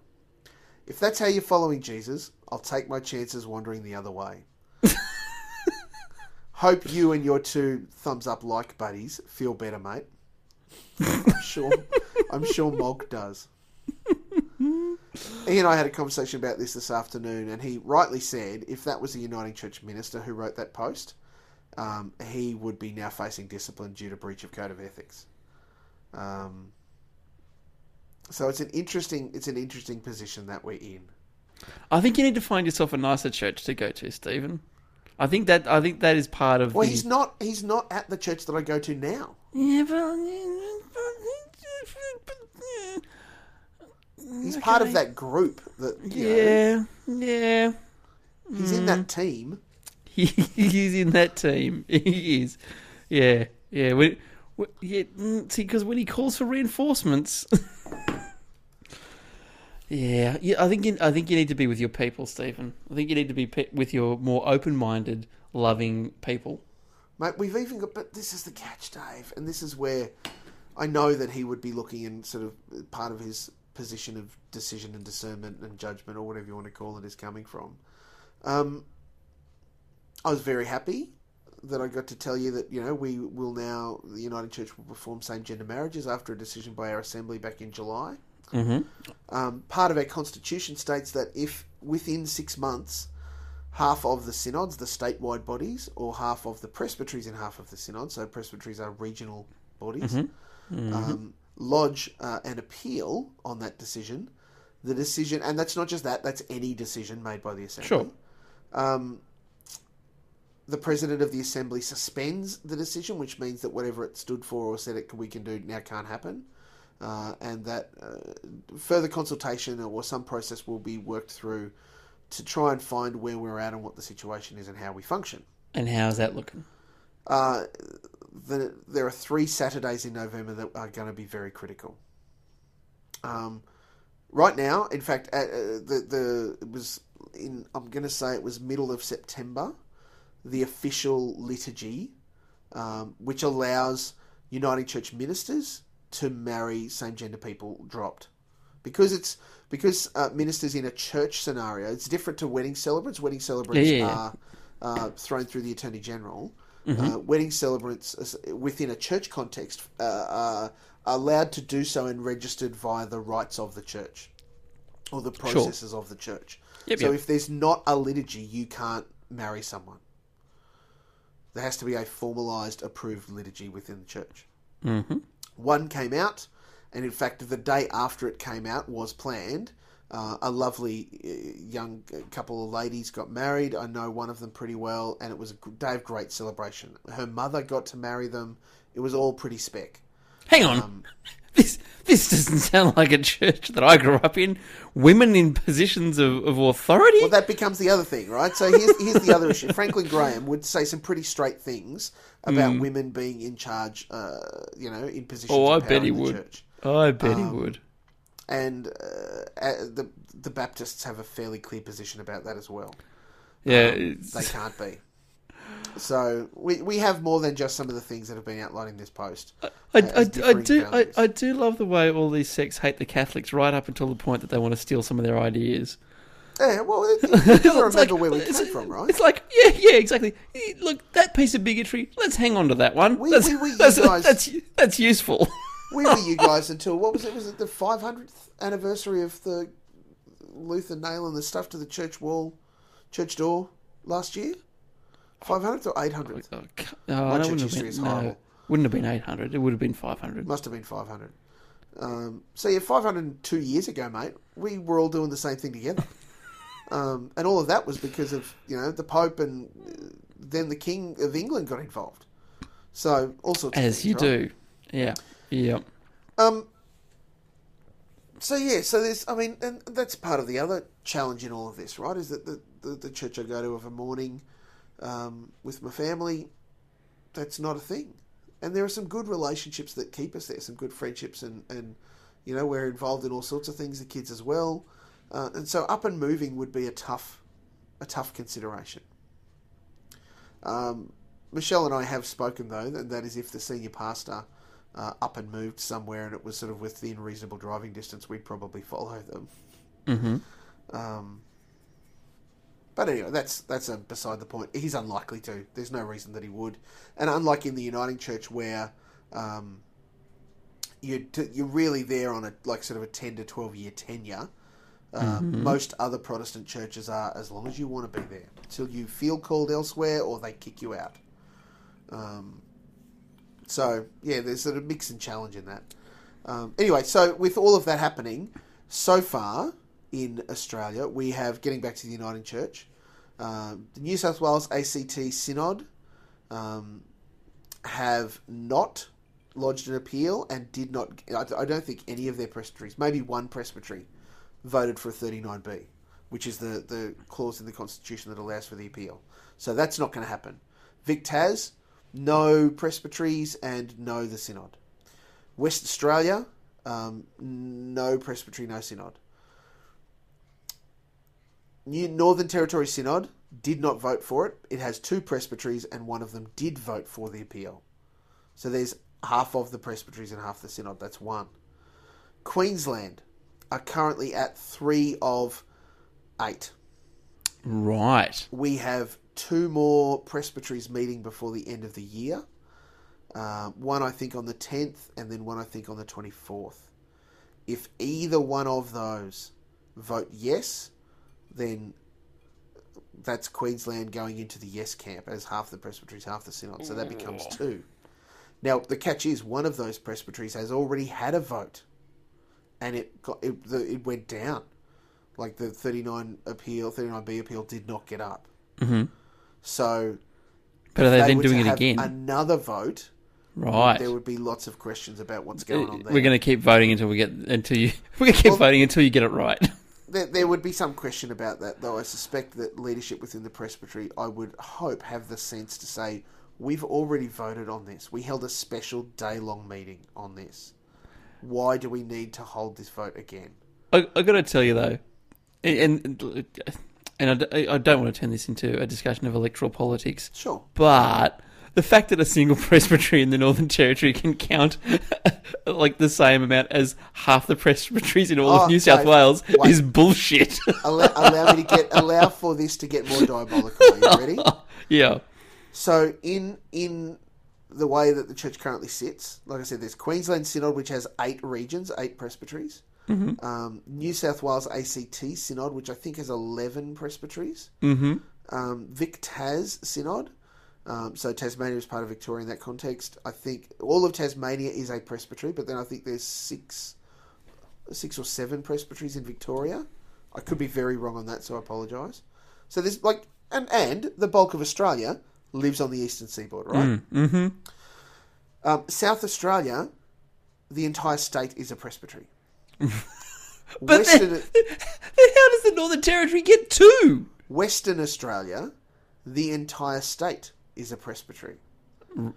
If that's how you're following Jesus, I'll take my chances wandering the other way. Hope you and your two thumbs up like buddies feel better, mate. I'm sure, I'm sure Mog does. He and I had a conversation about this this afternoon, and he rightly said if that was a Uniting Church minister who wrote that post, Um, he would be now facing discipline due to breach of code of ethics. Um, so it's an interesting it's an interesting position that we're in. I think you need to find yourself a nicer church to go to, Stephen. I think that I think that is part of. Well, the... he's not he's not at the church that I go to now. Yeah, but he's okay. part of that group. That yeah, know, yeah. He's mm. in that team. He's in that team. He is. Yeah. Yeah. When, when, yeah see, because when he calls for reinforcements, Yeah, yeah. I think you, I think you need to be with your people, Stephen. I think you need to be pe- with your more open-minded, loving people. Mate, we've even got... But this is the catch, Dave, and this is where I know that he would be looking in sort of part of his position of decision and discernment and judgment, or whatever you want to call it, is coming from. Um, I was very happy that I got to tell you that, you know, we will now... The Uniting Church will perform same-gender marriages after a decision by our assembly back in July. Mm-hmm. Um, part of our constitution states that if within six months half of the synods, the statewide bodies, or half of the presbyteries and half of the synods, so presbyteries are regional bodies, mm-hmm. Mm-hmm. Um, lodge uh, an appeal on that decision, the decision, and that's not just that, that's any decision made by the assembly. Sure. Um, the president of the assembly suspends the decision, which means that whatever it stood for or said it we can do now can't happen. Uh, and that uh, further consultation or some process will be worked through to try and find where we're at and what the situation is and how we function. And how's that looking? Uh, the, there are three Saturdays in November that are going to be very critical. Um, right now, in fact, uh, the the it was in I'm going to say it was middle of September, the official liturgy, um, which allows Uniting Church ministers to marry same-gender people dropped. Because it's because uh, ministers in a church scenario, it's different to wedding celebrants. Wedding celebrants yeah, yeah, yeah. are uh, thrown through the Attorney General. Mm-hmm. Uh, wedding celebrants within a church context uh, are allowed to do so and registered via the rites of the church or the processes sure. of the church. Yep, so yep. if there's not a liturgy, you can't marry someone. There has to be a formalised, approved liturgy within the church. Mm-hmm. One came out, and in fact, the day after it came out was planned. Uh, a lovely young couple of ladies got married. I know one of them pretty well, and it was a day of great celebration. Her mother got to marry them. It was all pretty spec. Hang on. Um, this this doesn't sound like a church that I grew up in. Women in positions of, of authority? Well, that becomes the other thing, right? So here's, here's the other issue. Franklin Graham would say some pretty straight things about mm. women being in charge, uh, you know, in positions oh, of power in the church. Oh, I bet um, he would. And uh, the the Baptists have a fairly clear position about that as well. Yeah. Um, they can't be. So we we have more than just some of the things that have been outlined in this post. I, I, I, I do I, I do love the way all these sects hate the Catholics right up until the point that they want to steal some of their ideas. Yeah, well, it, you got to remember like, where we came from, right? It's like, yeah, yeah, exactly. Look, that piece of bigotry, let's hang on to that one. We, that's, we were you that's, guys, that's, that's useful. We were you guys until, what was it, was it the five hundredth anniversary of the Luther nailing the stuff to the church wall, church door last year? five hundredth or eight hundredth? Oh, oh, My church history been, is horrible. No, wouldn't have been eight hundred. It would have been five hundred. Must have been five hundred. Um, so, yeah, five hundred two years ago, mate, we were all doing the same thing together. um, and all of that was because of, you know, the Pope and then the King of England got involved. So, all sorts As of things, As you right? do. Yeah. Yeah. Um. So, yeah, so there's, I mean, and that's part of the other challenge in all of this, right, is that the, the, the church I go to of a morning... Um, with my family, that's not a thing. And there are some good relationships that keep us there, some good friendships, and, and you know, we're involved in all sorts of things, the kids as well. Uh, and so up and moving would be a tough a tough consideration. Um, Michelle and I have spoken, though, and that is if the senior pastor uh, up and moved somewhere and it was sort of within reasonable driving distance, we'd probably follow them. Mm-hmm. Um But anyway, that's that's a beside the point. He's unlikely to. There's no reason that he would. And unlike in the Uniting Church, where um, you're, t- you're really there on a like sort of a ten to twelve year tenure, uh, mm-hmm. most other Protestant churches are as long as you want to be there till you feel called elsewhere or they kick you out. Um, so yeah, there's sort of mix and challenge in that. Um, anyway, so with all of that happening, so far. In Australia, we have, getting back to the Uniting Church, um, the New South Wales A C T Synod um, have not lodged an appeal and did not, I don't think any of their presbyteries, maybe one presbytery, voted for a thirty-nine B, which is the, the clause in the Constitution that allows for the appeal. So that's not going to happen. Vic Tas, no presbyteries and no the Synod. West Australia, um, no presbytery, no Synod. Northern Territory Synod did not vote for it. It has two presbyteries, and one of them did vote for the appeal. So there's half of the presbyteries and half the synod. That's one. Queensland are currently at three of eight. Right. We have two more presbyteries meeting before the end of the year. Um, one, I think, on the tenth, and then one, I think, on the twenty-fourth. If either one of those vote yes, then that's Queensland going into the yes camp as half the presbyteries, half the synod. So that becomes two. Now, the catch is one of those presbyteries has already had a vote, and it got, it, it went down. Like the thirty-nine appeal, thirty-nine B appeal did not get up. Mm-hmm. So, but are they, they then doing it again? Another vote, right? There would be lots of questions about what's going on there. We're going to keep voting until we get until you. We're going to keep well, voting until you get it right. There, there would be some question about that, though. I suspect that leadership within the presbytery, I would hope, have the sense to say, we've already voted on this. We held a special day-long meeting on this. Why do we need to hold this vote again? I, I got to tell you, though, and and, and I, I don't want to turn this into a discussion of electoral politics. Sure. But the fact that a single presbytery in the Northern Territory can count like the same amount as half the presbyteries in all oh, of New South no, Wales wait. is bullshit. allow, allow me to get allow for this to get more diabolical. Are you ready? Yeah. So in in the way that the church currently sits, like I said, there's Queensland Synod, which has eight regions, eight presbyteries. Mm-hmm. Um, New South Wales A C T Synod, which I think has eleven presbyteries. Mm-hmm. Um, Vic Tas Synod. Um, so Tasmania is part of Victoria in that context. I think all of Tasmania is a presbytery, but then I think there's six, six or seven presbyteries in Victoria. I could be very wrong on that, so I apologise. So there's like, and, and the bulk of Australia lives on the eastern seaboard, right? Mm, mm-hmm. Um, South Australia, the entire state is a presbytery. but Western, then, then how does the Northern Territory get two? Western Australia, the entire state is a presbytery.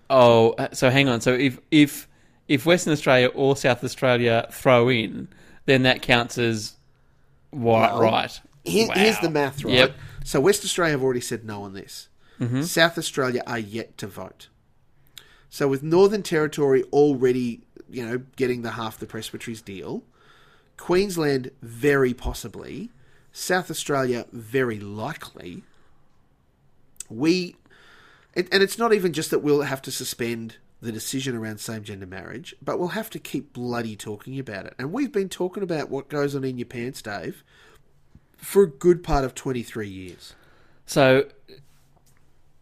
Oh, so hang on. So if if if Western Australia or South Australia throw in, then that counts as what? Well, right. Here, wow. Here's the math, right? Yep. So West Australia have already said no on this. Mm-hmm. South Australia are yet to vote. So with Northern Territory already, you know, getting the half the presbyteries deal, Queensland very possibly, South Australia very likely, we, it, and it's not even just that we'll have to suspend the decision around same-gender marriage, but we'll have to keep bloody talking about it. And we've been talking about what goes on in your pants, Dave, for a good part of twenty-three years. So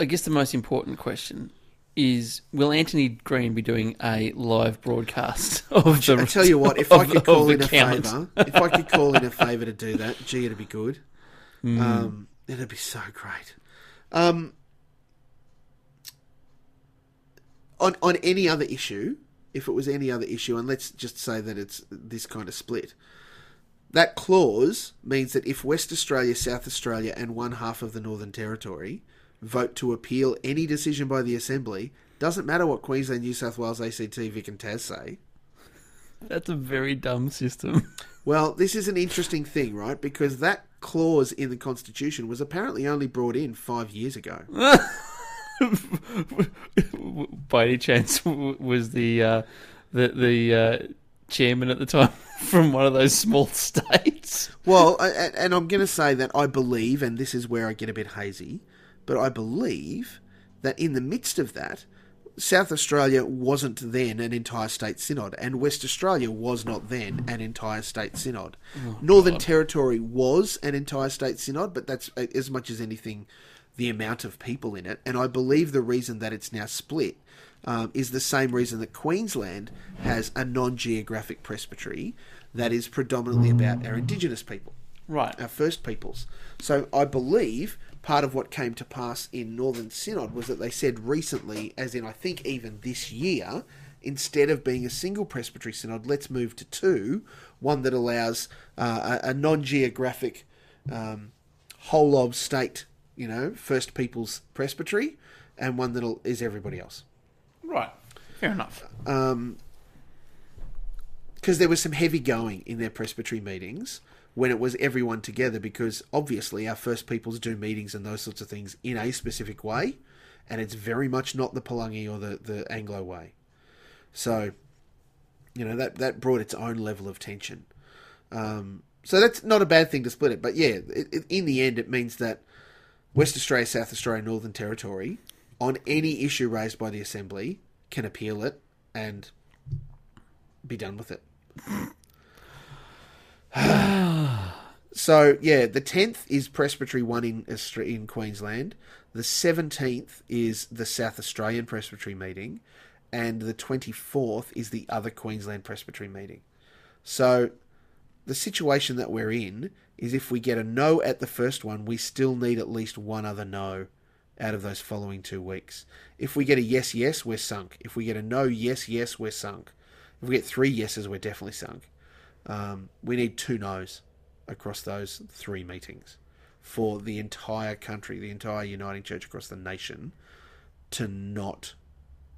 I guess the most important question is, will Anthony Green be doing a live broadcast of the? I tell you what, if I could call in a favour, if I could call in a favour to do that, gee, it'd be good. Mm. Um, it'd be so great. Um, on on any other issue, if it was any other issue, and let's just say that it's this kind of split, that clause means that if West Australia, South Australia, and one half of the Northern Territory vote to appeal any decision by the Assembly, doesn't matter what Queensland, New South Wales, A C T, Vic and Tas say. That's a very dumb system. Well, this is an interesting thing, right? Because that clause in the Constitution was apparently only brought in five years ago. By any chance, was the uh, the, the uh, chairman at the time from one of those small states? Well, and, and I'm going to say that I believe, and this is where I get a bit hazy, but I believe that in the midst of that, South Australia wasn't then an entire state synod, and West Australia was not then an entire state synod. Oh, Northern God. Territory was an entire state synod, but that's as much as anything the amount of people in it. And I believe the reason that it's now split um, is the same reason that Queensland has a non-geographic presbytery that is predominantly about our Indigenous people. Right. Our First Peoples. So I believe part of what came to pass in Northern Synod was that they said recently, as in I think even this year, instead of being a single presbytery synod, let's move to two, one that allows uh, a, a non-geographic um, whole of state, you know, First Peoples presbytery, and one that is everybody else. Right. Fair enough. Um, because there was some heavy going in their presbytery meetings when it was everyone together, because obviously our First Peoples do meetings and those sorts of things in a specific way, and it's very much not the Palangi or the, the Anglo way. So, you know, that, that brought its own level of tension. Um, so that's not a bad thing to split it, but yeah, it, it, in the end it means that West Australia, South Australia, Northern Territory, on any issue raised by the Assembly, can appeal it and be done with it. So, yeah, the tenth is Presbytery one in in Queensland. The seventeenth is the South Australian Presbytery meeting. And the twenty-fourth is the other Queensland Presbytery meeting. So, the situation that we're in is if we get a no at the first one, we still need at least one other no out of those following two weeks. If we get a yes, yes, we're sunk. If we get a no, yes, yes, we're sunk. If we get three yeses, we're definitely sunk. Um, we need two no's across those three meetings for the entire country, the entire Uniting Church across the nation, to not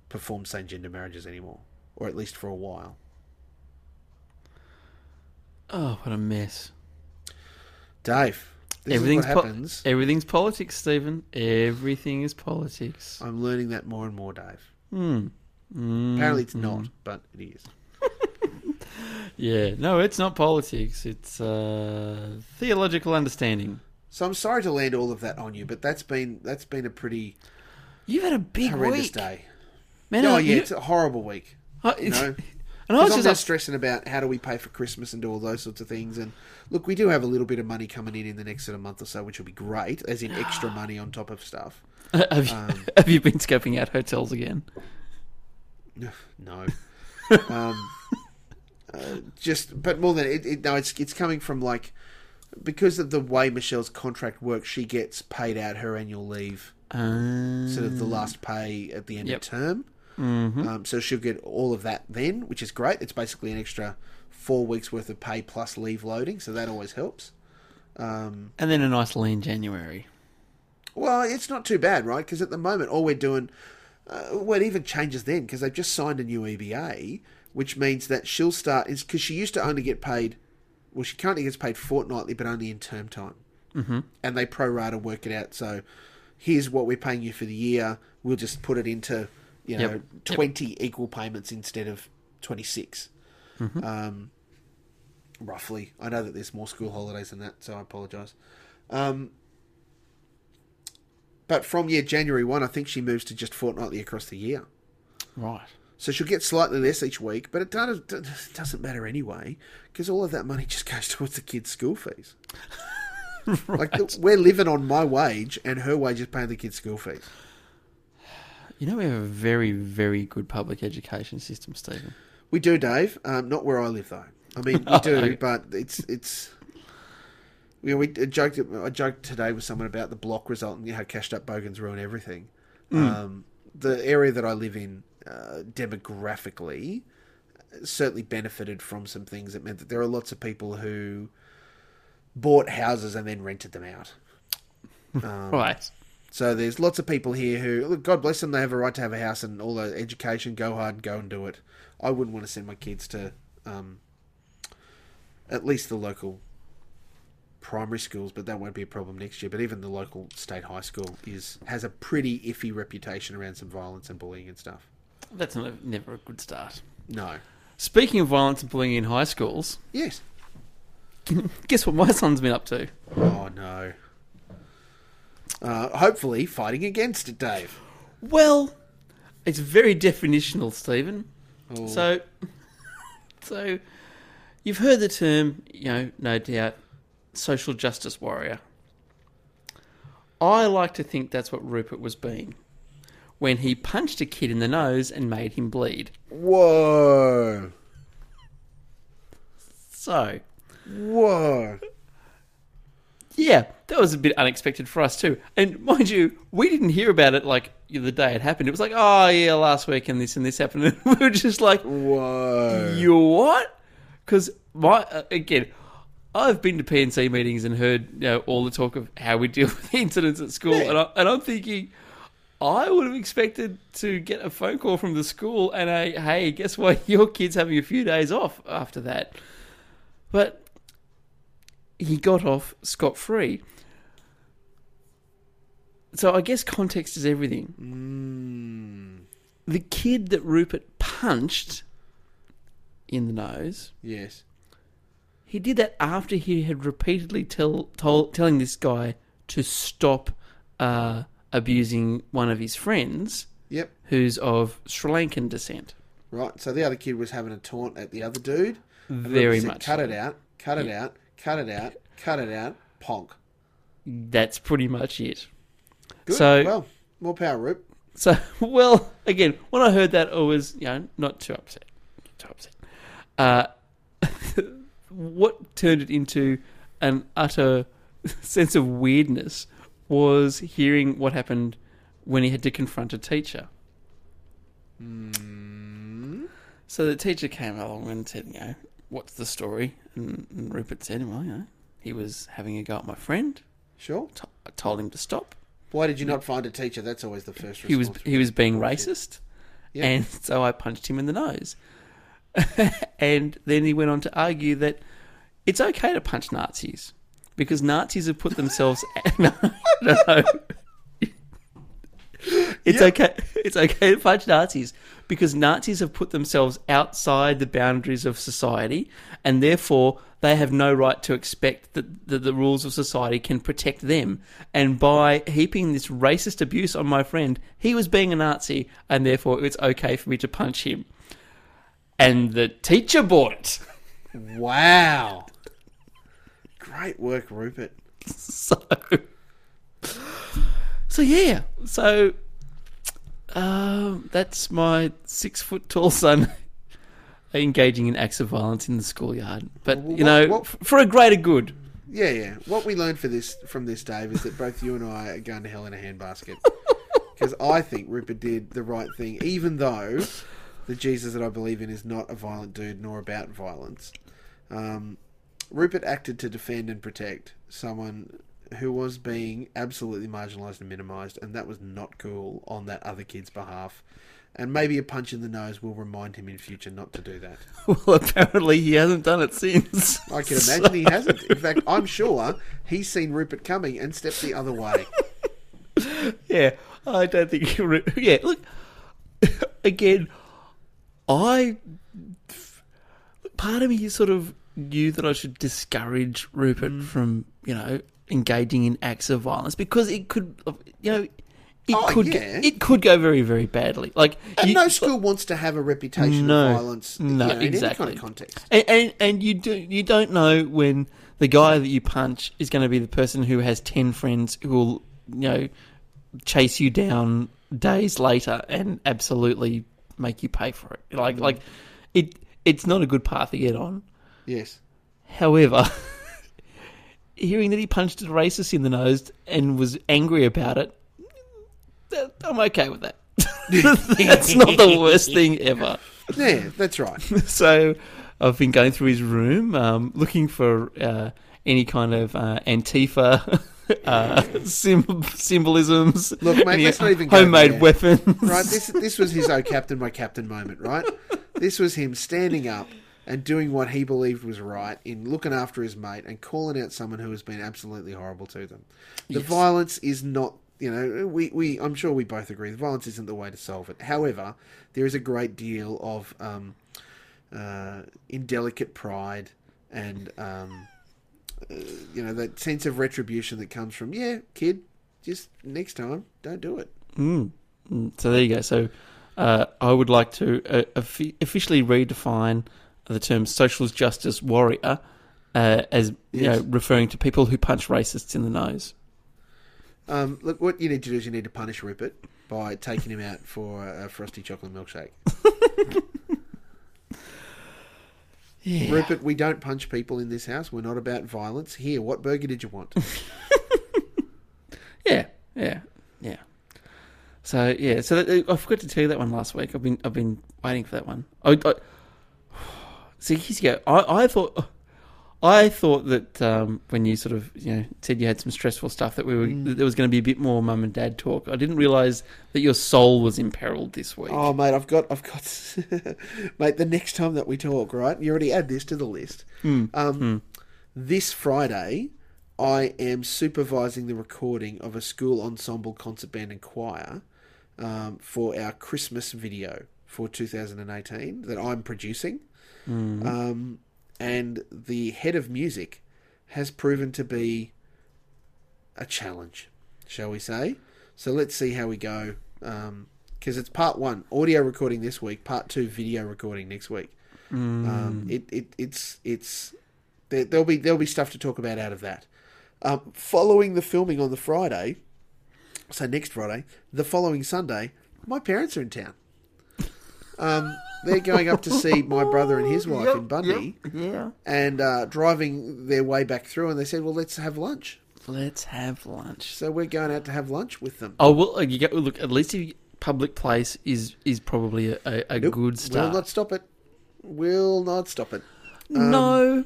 perform same-gender marriages anymore, or at least for a while. Oh, what a mess. Dave, this everything's is what happens. Po- everything's politics, Stephen. Everything is politics. I'm learning that more and more, Dave. Hmm. Mm, Apparently it's mm. not, but it is. Yeah, no, it's not politics. It's uh, theological understanding. So I'm sorry to land all of that on you, but that's been that's been a pretty you've had a big horrendous week. Day. Man, oh I, yeah, you... it's a horrible week. I, you know? And I was just I'm not stressing about how do we pay for Christmas and do all those sorts of things. And look, we do have a little bit of money coming in in the next sort of month or so, which will be great, as in extra money on top of stuff. have, you, um, have you been scoping out hotels again? No. um, uh, just, but more than it, it, no, it's it's coming from like because of the way Michelle's contract works, she gets paid out her annual leave, um, sort of the last pay at the end yep. of term. Mm-hmm. Um, so she'll get all of that then, which is great. It's basically an extra four weeks worth of pay plus leave loading, so that always helps. Um, and then a nice lean January. Well, it's not too bad, right? Because at the moment, all we're doing. Uh, well, it even changes then because they've just signed a new E B A, which means that she'll start... Because she used to only get paid... Well, she currently gets paid fortnightly, but only in term time. Mm-hmm. And they pro-rata work it out. So here's what we're paying you for the year. We'll just put it into, you know, yep. twenty yep. equal payments instead of twenty-six. Mm-hmm. Um, roughly. I know that there's more school holidays than that, so I apologise. Um... But from year January first, I think she moves to just fortnightly across the year. Right. So she'll get slightly less each week, but it doesn't matter anyway, because all of that money just goes towards the kids' school fees. Right. Like the, we're living on my wage, and her wage is paying the kids' school fees. You know, we have a very, very good public education system, Stephen. We do, Dave. Um, not where I live, though. I mean, we do, okay. but it's it's... You know, we joked. I joked today with someone about the block result and you know, how cashed up bogans ruin everything. Mm. Um, the area that I live in, uh, demographically, certainly benefited from some things that meant that there are lots of people who bought houses and then rented them out. Um, right. So there's lots of people here who, look, God bless them, they have a right to have a house and all the education. Go hard, go and do it. I wouldn't want to send my kids to, um, at least the local primary schools, but that won't be a problem next year. But even the local state high school is has a pretty iffy reputation around some violence and bullying and stuff. That's not, never a good start. No. Speaking of violence and bullying in high schools... Yes. Guess what my son's been up to? Oh, no. Uh, hopefully fighting against it, Dave. Well, it's very definitional, Stephen. Oh. So, so, you've heard the term, you know, no doubt... social justice warrior. I like to think that's what Rupert was being when he punched a kid in the nose and made him bleed. Whoa. So. Whoa. Yeah, that was a bit unexpected for us too. And mind you, we didn't hear about it like the day it happened. It was like, oh yeah, last week and this and this happened. And we were just like, whoa. You what? Because my, uh, again... I've been to P N C meetings and heard, you know, all the talk of how we deal with incidents at school, yeah. and, I, and I'm thinking, I would have expected to get a phone call from the school and a, hey, guess what, your kid's having a few days off after that. But he got off scot-free. So I guess context is everything. Mm. The kid that Rupert punched in the nose... Yes. He did that after he had repeatedly tell, tell, telling this guy to stop uh, abusing one of his friends... Yep. Who's of Sri Lankan descent. Right, so the other kid was having a taunt at the other dude. Very much. Cut it out, cut it out, cut it out, cut it out, ponk. That's pretty much it. Good, so, well, more power, Roop. So, well, again, when I heard that, I was, you know, not too upset. Not too upset. Uh, what turned it into an utter sense of weirdness was hearing what happened when he had to confront a teacher. Mm. So the teacher came along and said, you know, what's the story? And, and Rupert said, well, you know, he was having a go at my friend. Sure. T- I told him to stop. Why did you not find a teacher? That's always the first response. He was, he was being racist. Yep. And so I punched him in the nose. And then he went on to argue that it's okay to punch Nazis because Nazis have put themselves... at, no, no, no. It's yep. okay. It's okay to punch Nazis because Nazis have put themselves outside the boundaries of society, and therefore they have no right to expect that the, the rules of society can protect them. And by heaping this racist abuse on my friend, he was being a Nazi, and therefore it's okay for me to punch him. And the teacher bought it. Wow! Great work, Rupert. So. So, yeah, so uh, that's my six-foot-tall son engaging in acts of violence in the schoolyard. But, well, what, you know, what, for a greater good. Yeah, yeah. What we learned for this, from this, Dave, is that both you and I are going to hell in a handbasket. Because I think Rupert did the right thing, even though the Jesus that I believe in is not a violent dude nor about violence. Um, Rupert acted to defend and protect someone... who was being absolutely marginalised and minimised, and that was not cool on that other kid's behalf. And maybe a punch in the nose will remind him in future not to do that. Well, apparently he hasn't done it since. I can imagine so... he hasn't. In fact, I'm sure he's seen Rupert coming and stepped the other way. Yeah, I don't think... He... Yeah, look, again, I... Part of me sort of knew that I should discourage Rupert mm. from, you know... engaging in acts of violence because it could, you know, it oh, could yeah. go, it could go very, very badly. Like, and you, no school like, wants to have a reputation no, of violence. No, you know, exactly. In any kind of context, and, and and you do you don't know when the guy that you punch is going to be the person who has ten friends who will, you know, chase you down days later and absolutely make you pay for it. Like mm. like it it's not a good path to get on. Yes. However. Hearing that he punched a racist in the nose and was angry about it, I'm okay with that. That's not the worst thing ever. Yeah, that's right. So I've been going through his room, um, looking for uh, any kind of uh, Antifa uh, sim- symbolisms. Look, mate, let's not even go homemade there. Weapons. Right, this this was his "Oh, Captain, my Captain" moment. Right, this was him standing up. And doing what he believed was right in looking after his mate and calling out someone who has been absolutely horrible to them. The yes. violence is not, you know, we, we I'm sure we both agree, the violence isn't the way to solve it. However, there is a great deal of um, uh, indelicate pride and, um, uh, you know, that sense of retribution that comes from, yeah, kid, just next time, don't do it. Mm. So there you go. So uh, I would like to uh, officially redefine... the term social justice warrior uh, as you yes. know, referring to people who punch racists in the nose. Um, look, what you need to do is you need to punish Rupert by taking him out for a frosty chocolate milkshake. Yeah. Rupert, we don't punch people in this house. We're not about violence. Here, what burger did you want? yeah, yeah, yeah. So yeah, so that, I forgot to tell you that one last week. I've been I've been waiting for that one. I, I, See, here's you go. I, I thought, I thought that um, when you sort of you know said you had some stressful stuff that we were mm. that there was going to be a bit more mum and dad talk. I didn't realise that your soul was imperiled this week. Oh, mate, I've got, I've got, mate. The next time that we talk, right? You already add this to the list. Mm. Um, mm. This Friday, I am supervising the recording of a school ensemble concert band and choir um, for our Christmas video for two thousand eighteen that I'm producing. Mm. Um, and the head of music has proven to be a challenge, shall we say. So let's see how we go. Um, because it's part one, audio recording this week, part two, video recording next week. Mm. Um, it, it it's it's there, there'll be there'll be stuff to talk about out of that. Um, following the filming on the Friday, so next Friday, the following Sunday, my parents are in town. Um, they're going up to see my brother and his wife yep, in Bundy, yep, yeah, and uh, driving their way back through, and they said, "Well, let's have lunch." Let's have lunch. So we're going out to have lunch with them. Oh well, you get, look. At least you, public place is is probably a, a, a nope, good start. We'll not stop it. We'll not stop it. Um, no,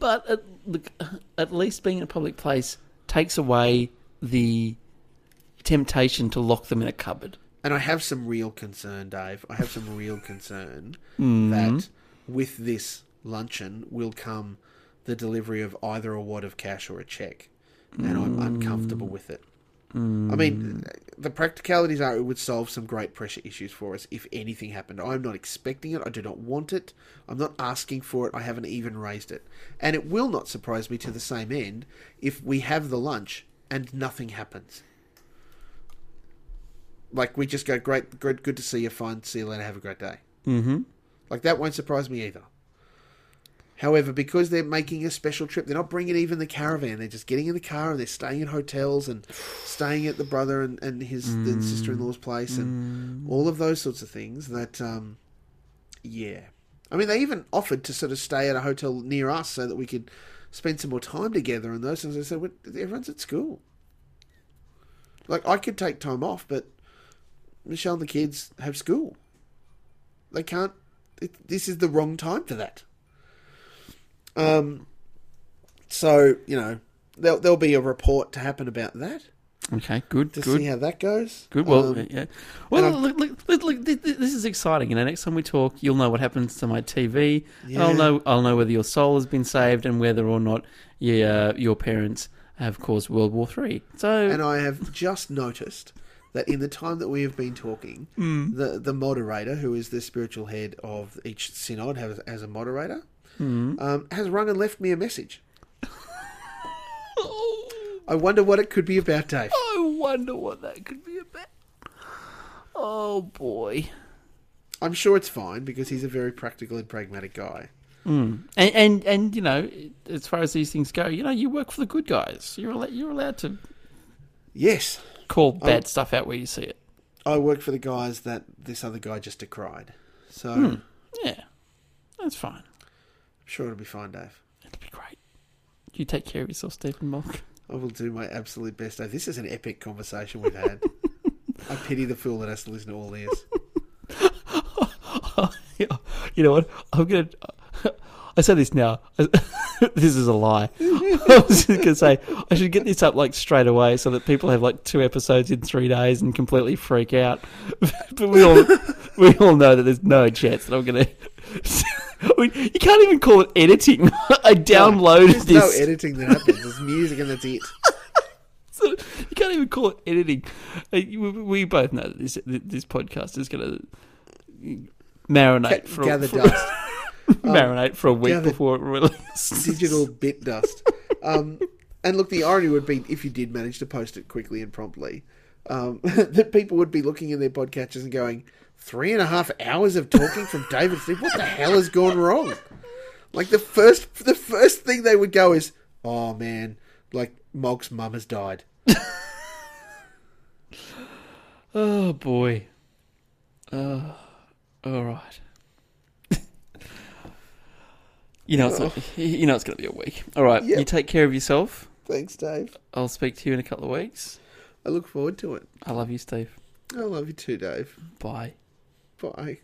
but at, look, at least being in a public place takes away the temptation to lock them in a cupboard. And I have some real concern, Dave. I have some real concern mm-hmm. that with this luncheon will come the delivery of either a wad of cash or a cheque. And mm. I'm uncomfortable with it. Mm. I mean, the practicalities are it would solve some great pressure issues for us if anything happened. I'm not expecting it. I do not want it. I'm not asking for it. I haven't even raised it. And it will not surprise me to the same end if we have the lunch and nothing happens. Like, we just go, great, great, good to see you, fine, see you later, have a great day. Mm-hmm. Like, that won't surprise me either. However, because they're making a special trip, they're not bringing even the caravan. They're just getting in the car and they're staying in hotels and staying at the brother and, and his mm. and sister-in-law's place and mm. all of those sorts of things that, um, yeah. I mean, they even offered to sort of stay at a hotel near us so that we could spend some more time together and those things. I said, well, everyone's at school. Like, I could take time off, but Michelle and the kids have school. They can't... It, this is the wrong time for that. Um, so, you know, there'll, there'll be a report to happen about that. Okay, good, to good. see how that goes. Good, well, um, yeah. Well, look, look, look, look, this is exciting. You know, next time we talk, you'll know what happens to my T V. Yeah. I'll know I'll know whether your soul has been saved and whether or not your, uh, your parents have caused World War Three. So... And I have just noticed that in the time that we have been talking, mm. the, the moderator, who is the spiritual head of each synod has, as a moderator... Mm. Um, has rung and left me a message. oh. I wonder what it could be about, Dave. I wonder what that could be about. Oh, boy. I'm sure it's fine because he's a very practical and pragmatic guy. Mm. And, and, and, you know, as far as these things go, you know, you work for the good guys. You're, al- you're allowed to yes, call bad I'm, stuff out where you see it. I work for the guys that this other guy just decried. So mm. Yeah, that's fine. Sure, it'll be fine, Dave. It'll be great. You take care of yourself, Stephen Mock. I will do my absolute best, Dave. This is an epic conversation we've had. I pity the fool that has to listen to all this. You know what? I'm going to... I say this now. This is a lie. I was just going to say, I should get this up like straight away so that people have like two episodes in three days and completely freak out. But we all, we all know that there's no chance that I'm going to... I mean, you can't even call it editing. I downloaded no, there's this. There's no editing that happens. There's music and that's it. So you can't even call it editing. We both know that this this podcast is going to marinate for gather for, dust, marinate um, for a week before it releases. Digital bit dust. Um, and look, the irony would be if you did manage to post it quickly and promptly, um, that people would be looking in their podcatchers and going, Three and a half hours of talking from David Steve. What the hell has gone wrong? Like the first, the first thing they would go is, "Oh man, like Mog's mum has died." Oh boy. Uh, all right. you know, it's oh. not, you know, it's going to be a week. All right, yep. You take care of yourself. Thanks, Dave. I'll speak to you in a couple of weeks. I look forward to it. I love you, Steve. I love you too, Dave. Bye. Bye.